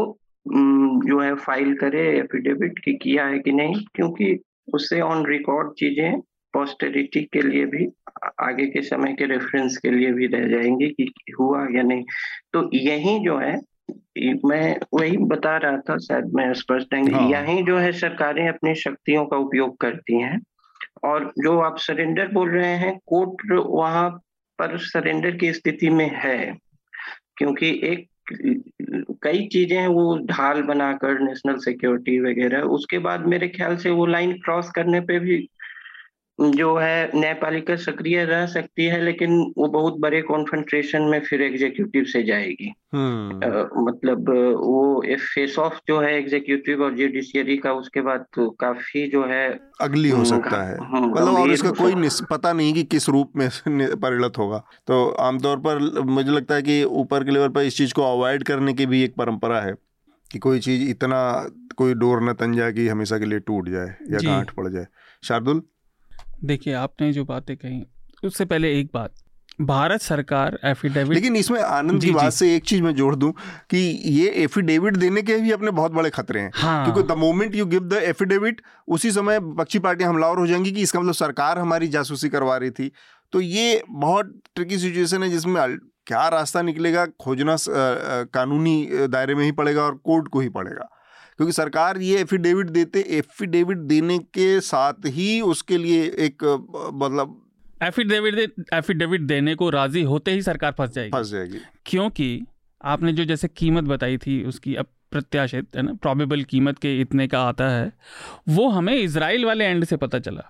जो है फाइल करे एफिडेविट कि किया है कि नहीं, क्योंकि उससे ऑन रिकॉर्ड चीजें पोस्टेरिटी के लिए भी आगे के समय के रेफरेंस के लिए भी रह जाएंगी कि हुआ या नहीं। तो यही जो है मैं वही बता रहा था शायद मैं स्पष्ट हाँ। यही जो है सरकारें अपनी शक्तियों का उपयोग करती हैं और जो आप सरेंडर बोल रहे हैं कोर्ट वहां पर सरेंडर की स्थिति में है, क्योंकि एक कई चीजें हैं वो ढाल बनाकर नेशनल सिक्योरिटी वगैरह, उसके बाद मेरे ख्याल से वो लाइन क्रॉस करने पे भी जो है न्यायपालिका सक्रिय रह सकती है, लेकिन वो बहुत बड़े कॉन्फेंट्रेशन में फिर एग्जीक्यूटिव से जाएगी। hmm. आ, मतलब वो फेस ऑफ जो है एग्जीक्यूटिव और जुडिशियरी का उसके बाद तो काफी जो है अगली हो सकता है, मतलब और इसका कोई पता नहीं कि किस रूप में परिणत होगा। तो आमतौर पर मुझे लगता है कि ऊपर के लेवल पर इस चीज को अवॉइड करने की भी एक परंपरा है कि कोई चीज इतना कोई डोर न तन जाए कि हमेशा के लिए टूट जाए या गांठ पड़ जाए। शार्दुल, देखिए आपने जो बातें कही उससे पहले एक बात, भारत सरकार एफिडेविट, लेकिन इसमें आनंद की बात से एक चीज मैं जोड़ दूं कि ये एफिडेविट देने के भी अपने बहुत बड़े खतरे हैं। हाँ। क्योंकि the moment you give the affidavit उसी समय पक्षी पार्टियां हमलावर हो जाएंगी कि इसका मतलब सरकार हमारी जासूसी करवा रही थी। तो ये बहुत ट्रिकी सिचुएशन है जिसमें क्या रास्ता निकलेगा खोजना कानूनी दायरे में ही पड़ेगा और कोर्ट को ही पड़ेगा, क्योंकि सरकार ये एफिडेविट देते एफिडेविट देने के साथ ही उसके लिए एक मतलब एफिडेविट दे, एफिडेविट देने को राजी होते ही सरकार फंस जाएगी फंस जाएगी क्योंकि आपने जो जैसे कीमत बताई थी उसकी अब प्रत्याशित है ना प्रोबेबल कीमत के इतने का आता है, वो हमें इजराइल वाले एंड से पता चला।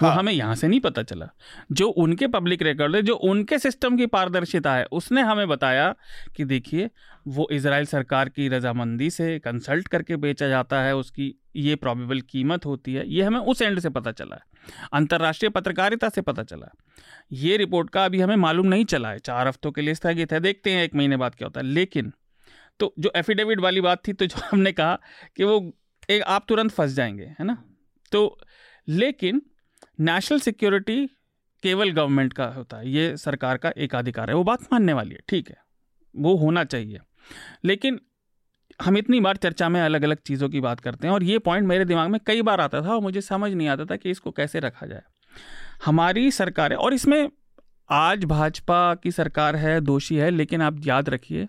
हाँ। हमें यहाँ से नहीं पता चला, जो उनके पब्लिक रिकॉर्ड है जो उनके सिस्टम की पारदर्शिता है उसने हमें बताया कि देखिए वो इजराइल सरकार की रजामंदी से कंसल्ट करके बेचा जाता है, उसकी ये प्रोबेबल कीमत होती है, ये हमें उस एंड से पता चला है, अंतर्राष्ट्रीय पत्रकारिता से पता चला। ये रिपोर्ट का अभी हमें मालूम नहीं चला है, चार हफ्तों के लिए स्थगित है, देखते हैं एक महीने बाद क्या होता है। लेकिन तो जो एफिडेविट वाली बात थी तो जो हमने कहा कि वो एक आप तुरंत फंस जाएंगे है ना, तो लेकिन नेशनल सिक्योरिटी केवल गवर्नमेंट का होता है, ये सरकार का एक अधिकार है, वो बात मानने वाली है, ठीक है वो होना चाहिए। लेकिन हम इतनी बार चर्चा में अलग अलग चीज़ों की बात करते हैं और ये पॉइंट मेरे दिमाग में कई बार आता था और मुझे समझ नहीं आता था कि इसको कैसे रखा जाए। हमारी सरकार है और इसमें आज भाजपा की सरकार है दोषी है, लेकिन आप याद रखिए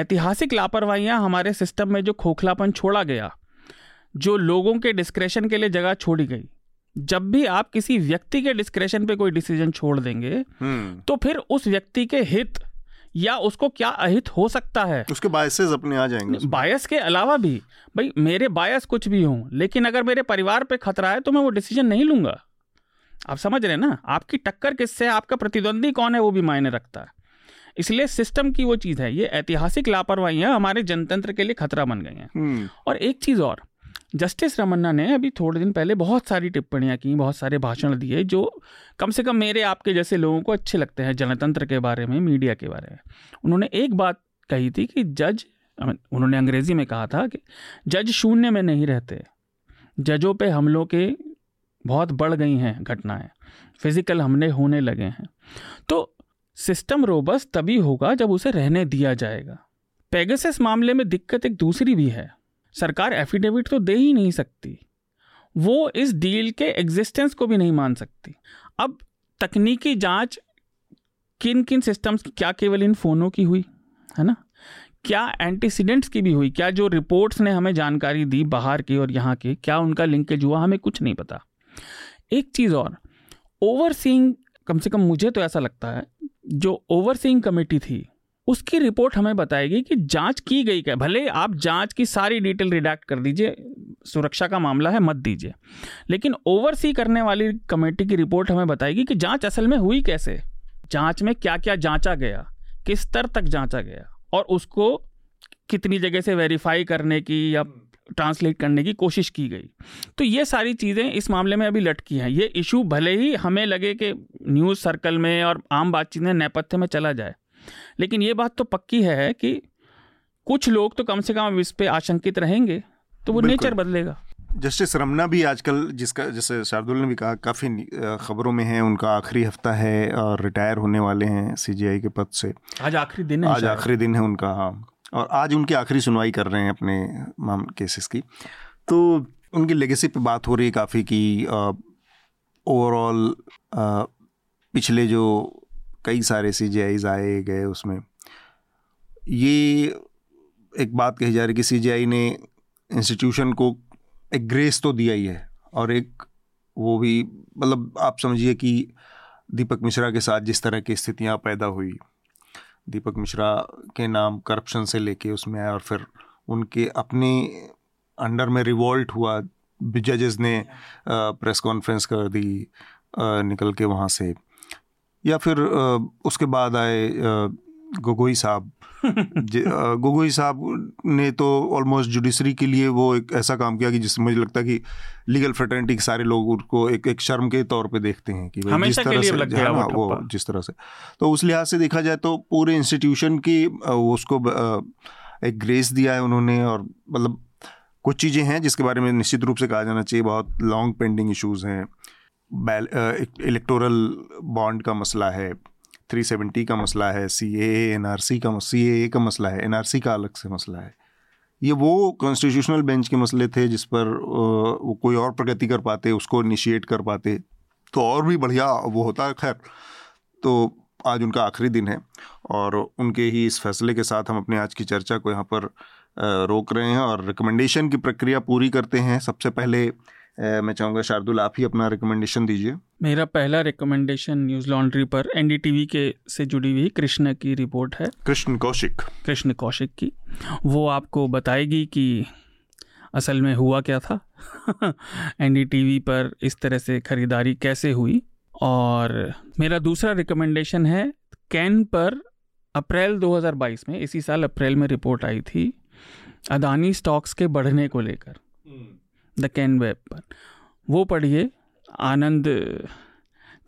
ऐतिहासिक लापरवाहियाँ हमारे सिस्टम में जो खोखलापन छोड़ा गया, जो लोगों के डिस्क्रेशन के लिए जगह छोड़ी गई। जब भी आप किसी व्यक्ति के डिस्क्रेशन पे कोई डिसीजन छोड़ देंगे तो फिर उस व्यक्ति के हित या उसको क्या अहित हो सकता है, उसके बायसेस अपने आ जाएंगे। बायस के अलावा भी भाई मेरे बायस कुछ भी हों, लेकिन अगर मेरे परिवार पे खतरा है तो मैं वो डिसीजन नहीं लूंगा। आप समझ रहे ना, आपकी टक्कर किससे, आपका प्रतिद्वंदी कौन है वो भी मायने रखता है। इसलिए सिस्टम की वो चीज़ है, ये ऐतिहासिक लापरवाहियाँ हमारे जनतंत्र के लिए खतरा बन गई हैं। और एक चीज़ और, जस्टिस रमन्ना ने अभी थोड़े दिन पहले बहुत सारी टिप्पणियाँ की, बहुत सारे भाषण दिए जो कम से कम मेरे आपके जैसे लोगों को अच्छे लगते हैं जनतंत्र के बारे में, मीडिया के बारे में। उन्होंने एक बात कही थी कि जज, उन्होंने अंग्रेजी में कहा था कि जज शून्य में नहीं रहते, जजों पे हमलों के बहुत बढ़ गई हैं घटनाएं, फिजिकल हमले होने लगे हैं। तो सिस्टम रोबस्ट तभी होगा जब उसे रहने दिया जाएगा। पेगासस मामले में दिक्कत एक दूसरी भी है, सरकार एफिडेविट तो दे ही नहीं सकती, वो इस डील के एग्जिस्टेंस को भी नहीं मान सकती। अब तकनीकी जांच किन किन सिस्टम्स की, क्या केवल इन फ़ोनों की हुई है ना, क्या एंटीसीडेंट्स की भी हुई, क्या जो रिपोर्ट्स ने हमें जानकारी दी बाहर की और यहाँ की, क्या उनका लिंकेज हुआ, हमें कुछ नहीं पता। एक चीज़ और, ओवरसीइंग, कम से कम मुझे तो ऐसा लगता है जो ओवरसीइंग कमेटी थी उसकी रिपोर्ट हमें बताएगी कि जांच की गई क्या। भले आप जांच की सारी डिटेल रिडैक्ट कर दीजिए, सुरक्षा का मामला है मत दीजिए, लेकिन ओवरसी करने वाली कमेटी की रिपोर्ट हमें बताएगी कि जांच असल में हुई कैसे, जांच में क्या क्या जांचा गया, किस स्तर तक जांचा गया, और उसको कितनी जगह से वेरीफाई करने की या ट्रांसलेट करने की कोशिश की गई। तो ये सारी चीज़ें इस मामले में अभी लटकी हैं। ये इशू भले ही हमें लगे कि न्यूज़ सर्कल में और आम बातचीत में नेपथ्य में चला जाए, लेकिन ये बात तो पक्की है कि कुछ लोग तो कम से कम इस पे आशंकित रहेंगे, तो वो नेचर बदलेगा। जस्टिस रमना भी आजकल, जिसका जैसे शार्दुल ने भी कहा, काफ़ी खबरों में है, उनका आखिरी हफ्ता है और रिटायर होने वाले हैं सीजीआई के पद से। आज आखिरी दिन है, आज आखिरी दिन है उनका, हाँ, और आज उनकी आखिरी सुनवाई कर रहे हैं अपने माम केसेस की। तो उनकी लेगेसी पे बात हो रही है काफ़ी कि ओवरऑल पिछले जो कई सारे सीजीआईज आए गए उसमें ये एक बात कही जा रही कि सीजीआई ने इंस्टीट्यूशन को एक ग्रेस तो दिया ही है, और एक वो भी, मतलब आप समझिए कि दीपक मिश्रा के साथ जिस तरह की स्थितियां पैदा हुई, दीपक मिश्रा के नाम करप्शन से लेके उसमें आया और फिर उनके अपने अंडर में रिवॉल्ट हुआ, जजेस ने प्रेस कॉन्फ्रेंस कर दी निकल के वहाँ से, या फिर उसके बाद आए गोगोई साहब। गोगोई साहब ने तो ऑलमोस्ट जुडिशरी के लिए वो एक ऐसा काम किया कि जिसमें मुझे लगता है कि लीगल फ्रेटर्निटी के सारे लोग उनको एक एक शर्म के तौर पे देखते हैं कि जिस तरह से लग गया वो, वो जिस तरह से, तो उस लिहाज से देखा जाए तो पूरे इंस्टीट्यूशन की उसको एक ग्रेस दिया है उन्होंने। और मतलब कुछ चीज़ें हैं जिसके बारे में निश्चित रूप से कहा जाना चाहिए, बहुत लॉन्ग पेंडिंग इशूज़ हैं, इलेक्टोरल बॉन्ड का मसला है, तीन सौ सत्तर का मसला है, सीएए एनआरसी का सीएए का मसला है, एनआरसी का अलग से मसला है। ये वो कॉन्स्टिट्यूशनल बेंच के मसले थे जिस पर वो कोई और प्रगति कर पाते, उसको इनिशिएट कर पाते तो और भी बढ़िया वो होता। खैर, तो आज उनका आखिरी दिन है और उनके ही इस फैसले के साथ हम अपने आज की चर्चा को यहाँ पर रोक रहे हैं और रिकमेंडेशन की प्रक्रिया पूरी करते हैं। सबसे पहले मैं चाहूँगा शार्दुल, आप ही अपना रिकमेंडेशन दीजिए। मेरा पहला रिकमेंडेशन न्यूज लॉन्ड्री पर एनडीटीवी के से जुड़ी हुई कृष्ण की रिपोर्ट है, कृष्ण कौशिक कृष्ण कौशिक की। वो आपको बताएगी कि असल में हुआ क्या था एनडीटीवी पर इस तरह से खरीदारी कैसे हुई। और मेरा दूसरा रिकमेंडेशन है कैन पर अप्रैल दो हज़ार बाईस में, इसी साल अप्रैल में रिपोर्ट आई थी अडानी स्टॉक्स के बढ़ने को लेकर, द कैन वेब पर, वो पढ़िए। आनंद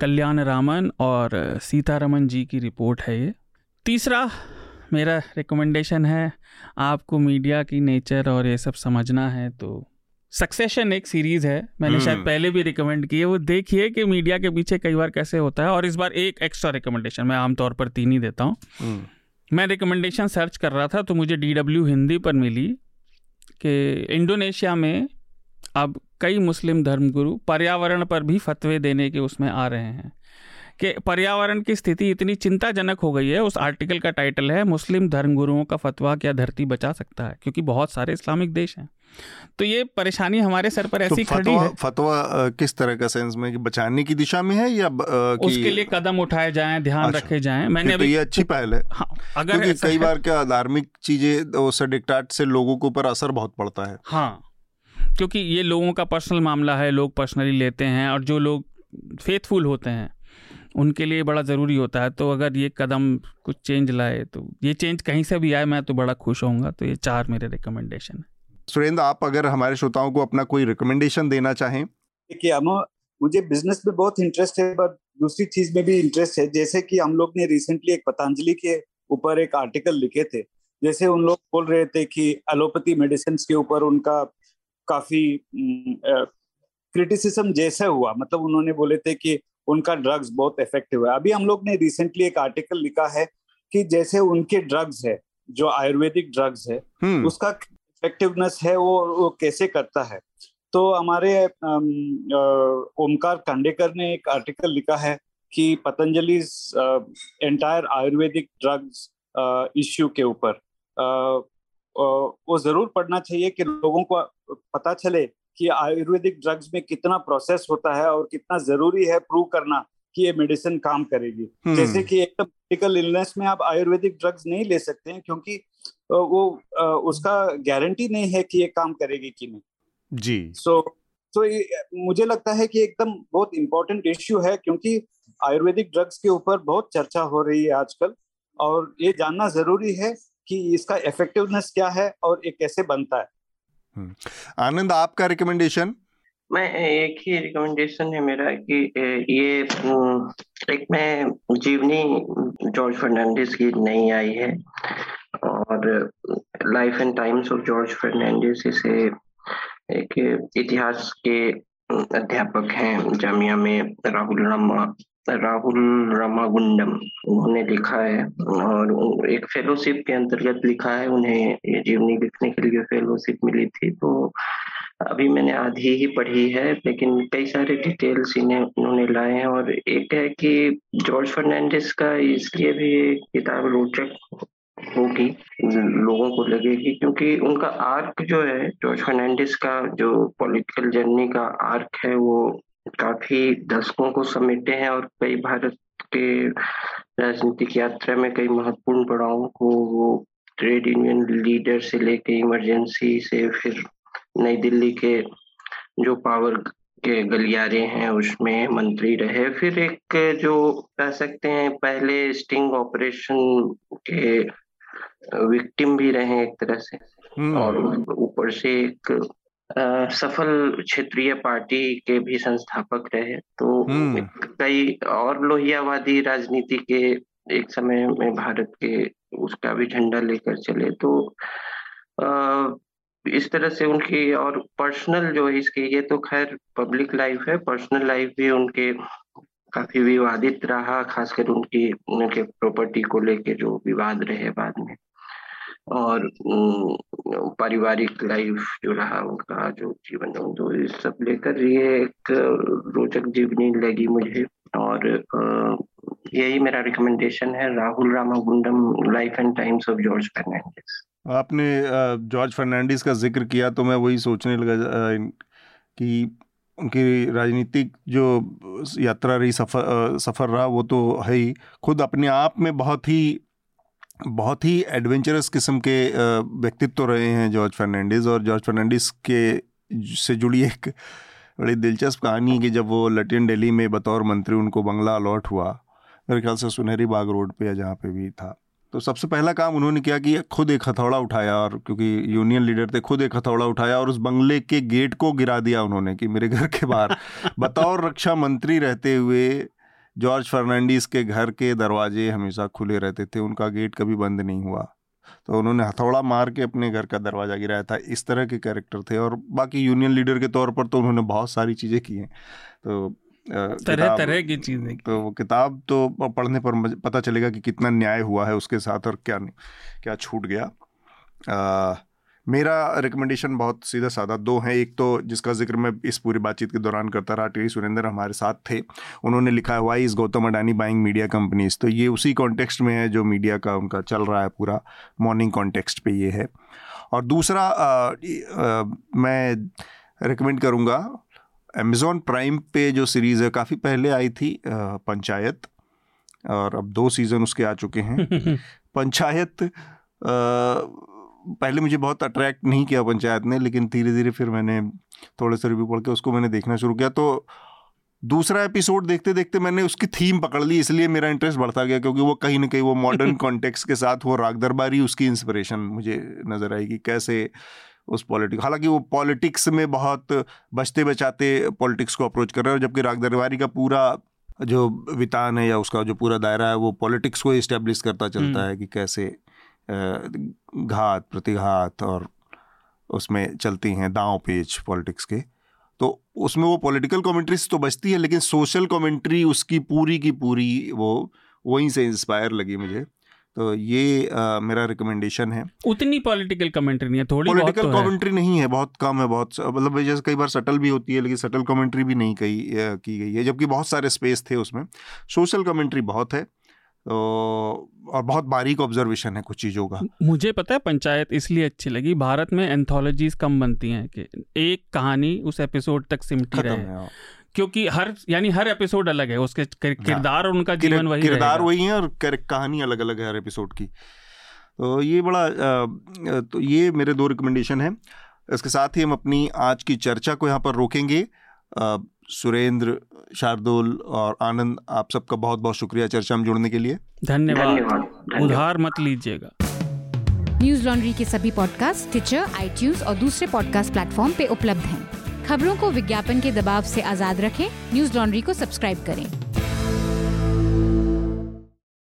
कल्याण रामन और सीतारमन जी की रिपोर्ट है ये। तीसरा मेरा रिकमेंडेशन है, आपको मीडिया की नेचर और ये सब समझना है तो सक्सेशन एक सीरीज़ है, मैंने शायद पहले भी रिकमेंड की है, वो देखिए कि मीडिया के पीछे कई बार कैसे होता है। और इस बार एक एक्स्ट्रा रिकमेंडेशन, मैं आमतौर पर तीन ही देता हूँ, मैं रिकमेंडेशन सर्च कर रहा था तो मुझे डी डब्ल्यू हिंदी पर मिली कि इंडोनेशिया में अब कई मुस्लिम धर्मगुरु पर्यावरण पर भी फतवे देने के उसमें आ रहे हैं कि पर्यावरण की स्थिति इतनी चिंताजनक हो गई है। उस आर्टिकल का टाइटल है मुस्लिम धर्मगुरुओं का फतवा क्या धरती बचा सकता है, क्योंकि बहुत सारे इस्लामिक देश हैं। तो ये परेशानी हमारे सर पर ऐसी तो खड़ी है। फतवा किस तरह का सेंस में, कि बचाने की दिशा में है या कि उसके लिए कदम उठाए जाएं, ध्यान रखे जाएं। मैंने अभी तो ये अच्छी पहल है। हाँ, अगर क्योंकि कई बार क्या धार्मिक चीजें डिक्टेट से लोगों के ऊपर असर बहुत पड़ता है। हाँ, क्योंकि ये लोगों का पर्सनल मामला है, लोग पर्सनली लेते हैं और जो लोग फेथफुल होते हैं उनके लिए बड़ा ज़रूरी होता है। तो अगर ये कदम कुछ चेंज लाए, तो ये चेंज कहीं से भी आए मैं तो बड़ा खुश होऊंगा। तो ये चार मेरे रिकमेंडेशन है। सुरेंद्र, आप अगर हमारे श्रोताओं को अपना कोई रिकमेंडेशन देना चाहें। देखिए, हम मुझे बिजनेस में बहुत इंटरेस्ट है पर दूसरी चीज में भी इंटरेस्ट है। जैसे कि हम लोग ने रिसेंटली एक पतंजलि के ऊपर एक आर्टिकल लिखे थे, जैसे उन लोग बोल रहे थे कि एलोपैथी मेडिसिन के ऊपर उनका काफी क्रिटिसिज्म जैसा हुआ, मतलब उन्होंने बोले थे कि उनका ड्रग्स बहुत इफेक्टिव है। अभी हम लोग ने रिसेंटली एक आर्टिकल लिखा है कि जैसे उनके ड्रग्स है जो आयुर्वेदिक ड्रग्स है उसका इफेक्टिवनेस है वो वो कैसे करता है। तो हमारे ओमकार कांडेकर ने एक आर्टिकल लिखा है कि Patanjali entire Ayurvedic drugs issue के ऊपर, वो जरूर पढ़ना चाहिए कि लोगों को पता चले कि आयुर्वेदिक ड्रग्स में कितना प्रोसेस होता है और कितना जरूरी है प्रूव करना कि ये मेडिसिन काम करेगी। जैसे कि एकदम क्रिटिकल इलनेस में आप आयुर्वेदिक ड्रग्स नहीं ले सकते हैं क्योंकि वो उसका गारंटी नहीं है कि ये काम करेगी कि नहीं। जी, सो so, so मुझे लगता है कि एकदम बहुत इम्पोर्टेंट इश्यू है क्योंकि आयुर्वेदिक ड्रग्स के ऊपर बहुत चर्चा हो रही है आजकल और ये जानना जरूरी है कि इसका इफेक्टिवनेस क्या है और ये कैसे बनता है। आनंद, आपका रिकमेंडेशन? मैं एक ही रिकमेंडेशन है मेरा कि ये एक में जीवनी जॉर्ज फर्नांडिस की नई आई है और life and times of George Fernandes, इसे एक इतिहास के अध्यापक हैं जामिया में राहुल रामा राहुल रामागुंडम, उन्होंने लिखा है और एक फेलोशिप के अंतर्गत लिखा है। उन्हें ये जीवनी लिखने के लिए फेलोशिप मिली थी, तो अभी मैंने आधी ही पढ़ी है लेकिन कई सारे डिटेल्स इन्हें उन्होंने लाए हैं। और एक है कि जॉर्ज फर्नांडिस का इसलिए भी किताब रोचक होगी, लोगों को लगेगी क्योंकि उनका आर्क जो है जॉर्ज फर्नांडिस का, जो पॉलिटिकल जर्नी का आर्क है वो काफी दशकों को समेटे हैं और कई भारत के राजनीतिक यात्रा में कई महत्वपूर्ण पड़ावों को वो ट्रेड यूनियन लीडर से लेके इमरजेंसी से फिर नई दिल्ली के जो पावर के गलियारे हैं उसमें मंत्री रहे, फिर एक जो कह सकते हैं पहले स्टिंग ऑपरेशन के विक्टिम भी रहे एक तरह से और ऊपर से एक आ, सफल क्षेत्रीय पार्टी के भी संस्थापक रहे। तो कई और लोहियावादी राजनीति के एक समय में भारत के उसका भी झंडा लेकर चले, तो आ, इस तरह से उनकी और पर्सनल जो है इसकी, ये तो खैर पब्लिक लाइफ है, पर्सनल लाइफ भी उनके काफी विवादित रहा, खासकर उनकी उनके प्रॉपर्टी को लेके जो विवाद रहे बाद में और पारिवारिक लाइफ जो रहा उनका, जो जीवन, तो ये सब लेकर ये एक रोचक जीवनी लगी मुझे और यही मेरा रिकमेंडेशन है, Rahul Ramagundam, life and times of George Fernandes. आपने जॉर्ज फर्नांडिस का जिक्र किया तो मैं वही सोचने लगा कि उनकी राजनीतिक जो यात्रा रही, सफर सफ़र रहा वो तो है ही, खुद अपने आप में बहुत ही बहुत ही एडवेंचरस किस्म के व्यक्तित्व तो रहे हैं जॉर्ज फर्नांडिस। और जॉर्ज फर्नांडिस के से जुड़ी एक बड़ी दिलचस्प कहानी है कि जब वो लैटिन दिल्ली में बतौर मंत्री उनको बंगला अलॉट हुआ, मेरे ख्याल से सुनहरी बाग रोड पे या जहाँ पे भी था, तो सबसे पहला काम उन्होंने किया कि खुद एक हथौड़ा उठाया, और क्योंकि यूनियन लीडर थे खुद एक हथौड़ा उठाया और उस बंगले के गेट को गिरा दिया उन्होंने कि मेरे घर के बाहर। बतौर रक्षा मंत्री रहते हुए जॉर्ज फर्नांडिस के घर के दरवाजे हमेशा खुले रहते थे, उनका गेट कभी बंद नहीं हुआ, तो उन्होंने हथौड़ा मार के अपने घर का दरवाज़ा गिराया था। इस तरह के कैरेक्टर थे और बाकी यूनियन लीडर के तौर पर तो उन्होंने बहुत सारी चीज़ें की हैं, तो तरह तरह की चीज़ें। तो वो किताब तो पढ़ने पर पता चलेगा कि कितना न्याय हुआ है उसके साथ और क्या नहीं, क्या छूट गया। आ, मेरा रिकमेंडेशन बहुत सीधा साधा दो हैं। एक तो जिसका जिक्र मैं इस पूरी बातचीत के दौरान करता रहा, टी सुरेंद्र हमारे साथ थे, उन्होंने लिखा हुआ इस Gautam Adani buying media companies, तो ये उसी कॉन्टेक्स्ट में है जो मीडिया का उनका चल रहा है पूरा, मॉर्निंग कॉन्टेक्स्ट पे ये है। और दूसरा आ, आ, मैं रिकमेंड करूँगा अमेज़ॉन प्राइम पे जो सीरीज़ है, काफ़ी पहले आई थी आ, पंचायत, और अब दो सीज़न उसके आ चुके हैं। पंचायत आ, पहले मुझे बहुत अट्रैक्ट नहीं किया पंचायत ने, लेकिन धीरे धीरे फिर मैंने थोड़े से रिव्यू पढ़ के उसको मैंने देखना शुरू किया। तो दूसरा एपिसोड देखते देखते मैंने उसकी थीम पकड़ ली, इसलिए मेरा इंटरेस्ट बढ़ता गया, क्योंकि वो कहीं ना कहीं वो मॉडर्न कॉन्टेक्स्ट के साथ वो राग दरबारी उसकी इंस्पिरेशन मुझे नज़र आएगी, कैसे उस पॉलिटिक्स, हालांकि वो पॉलिटिक्स में बहुत बचते बचाते पॉलिटिक्स को अप्रोच कर रहे हैं, जबकि राग दरबारी का पूरा जो वितान है या उसका जो पूरा दायरा है वो पॉलिटिक्स को इस्टेब्लिश करता चलता है कि कैसे घात प्रतिघात और उसमें चलती हैं दांव पेच पॉलिटिक्स के। तो उसमें वो पॉलिटिकल कमेंट्रीज तो बचती है, लेकिन सोशल कमेंट्री उसकी पूरी की पूरी वो वहीं से इंस्पायर लगी मुझे। तो ये आ, मेरा रिकमेंडेशन है। उतनी पॉलिटिकल कमेंट्री नहीं है, थोड़ी पॉलिटिकल कमेंट्री नहीं है, बहुत कम है, बहुत मतलब जैसे कई बार सटल भी होती है, लेकिन सटल कमेंट्री भी नहीं कही की गई है, जबकि बहुत सारे स्पेस थे उसमें। सोशल कमेंट्री बहुत है तो, और बहुत बारीक ऑब्जर्वेशन है कुछ चीज़ों का। मुझे पता है पंचायत इसलिए अच्छी लगी, भारत में एंथोलॉजीज कम बनती हैं कि एक कहानी उस एपिसोड तक सिमटी रहे, क्योंकि हर यानी हर एपिसोड अलग है, उसके किरदार और उनका जीवन वही किरदार वही है और कहानी अलग अलग है हर एपिसोड की। तो ये बड़ा, तो ये मेरे दो रिकमेंडेशन हैं। इसके साथ ही हम अपनी आज की चर्चा को यहाँ पर रोकेंगे। सुरेंद्र, शार्दुल और आनंद, आप सबका बहुत बहुत शुक्रिया चर्चा में जुड़ने के लिए। धन्यवाद। उधार मत लीजिएगा। न्यूज लॉन्ड्री के सभी पॉडकास्ट टिचर, आईट्यूज और दूसरे पॉडकास्ट प्लेटफॉर्म पे उपलब्ध हैं। खबरों को विज्ञापन के दबाव से आजाद रखें, न्यूज लॉन्ड्री को सब्सक्राइब करें।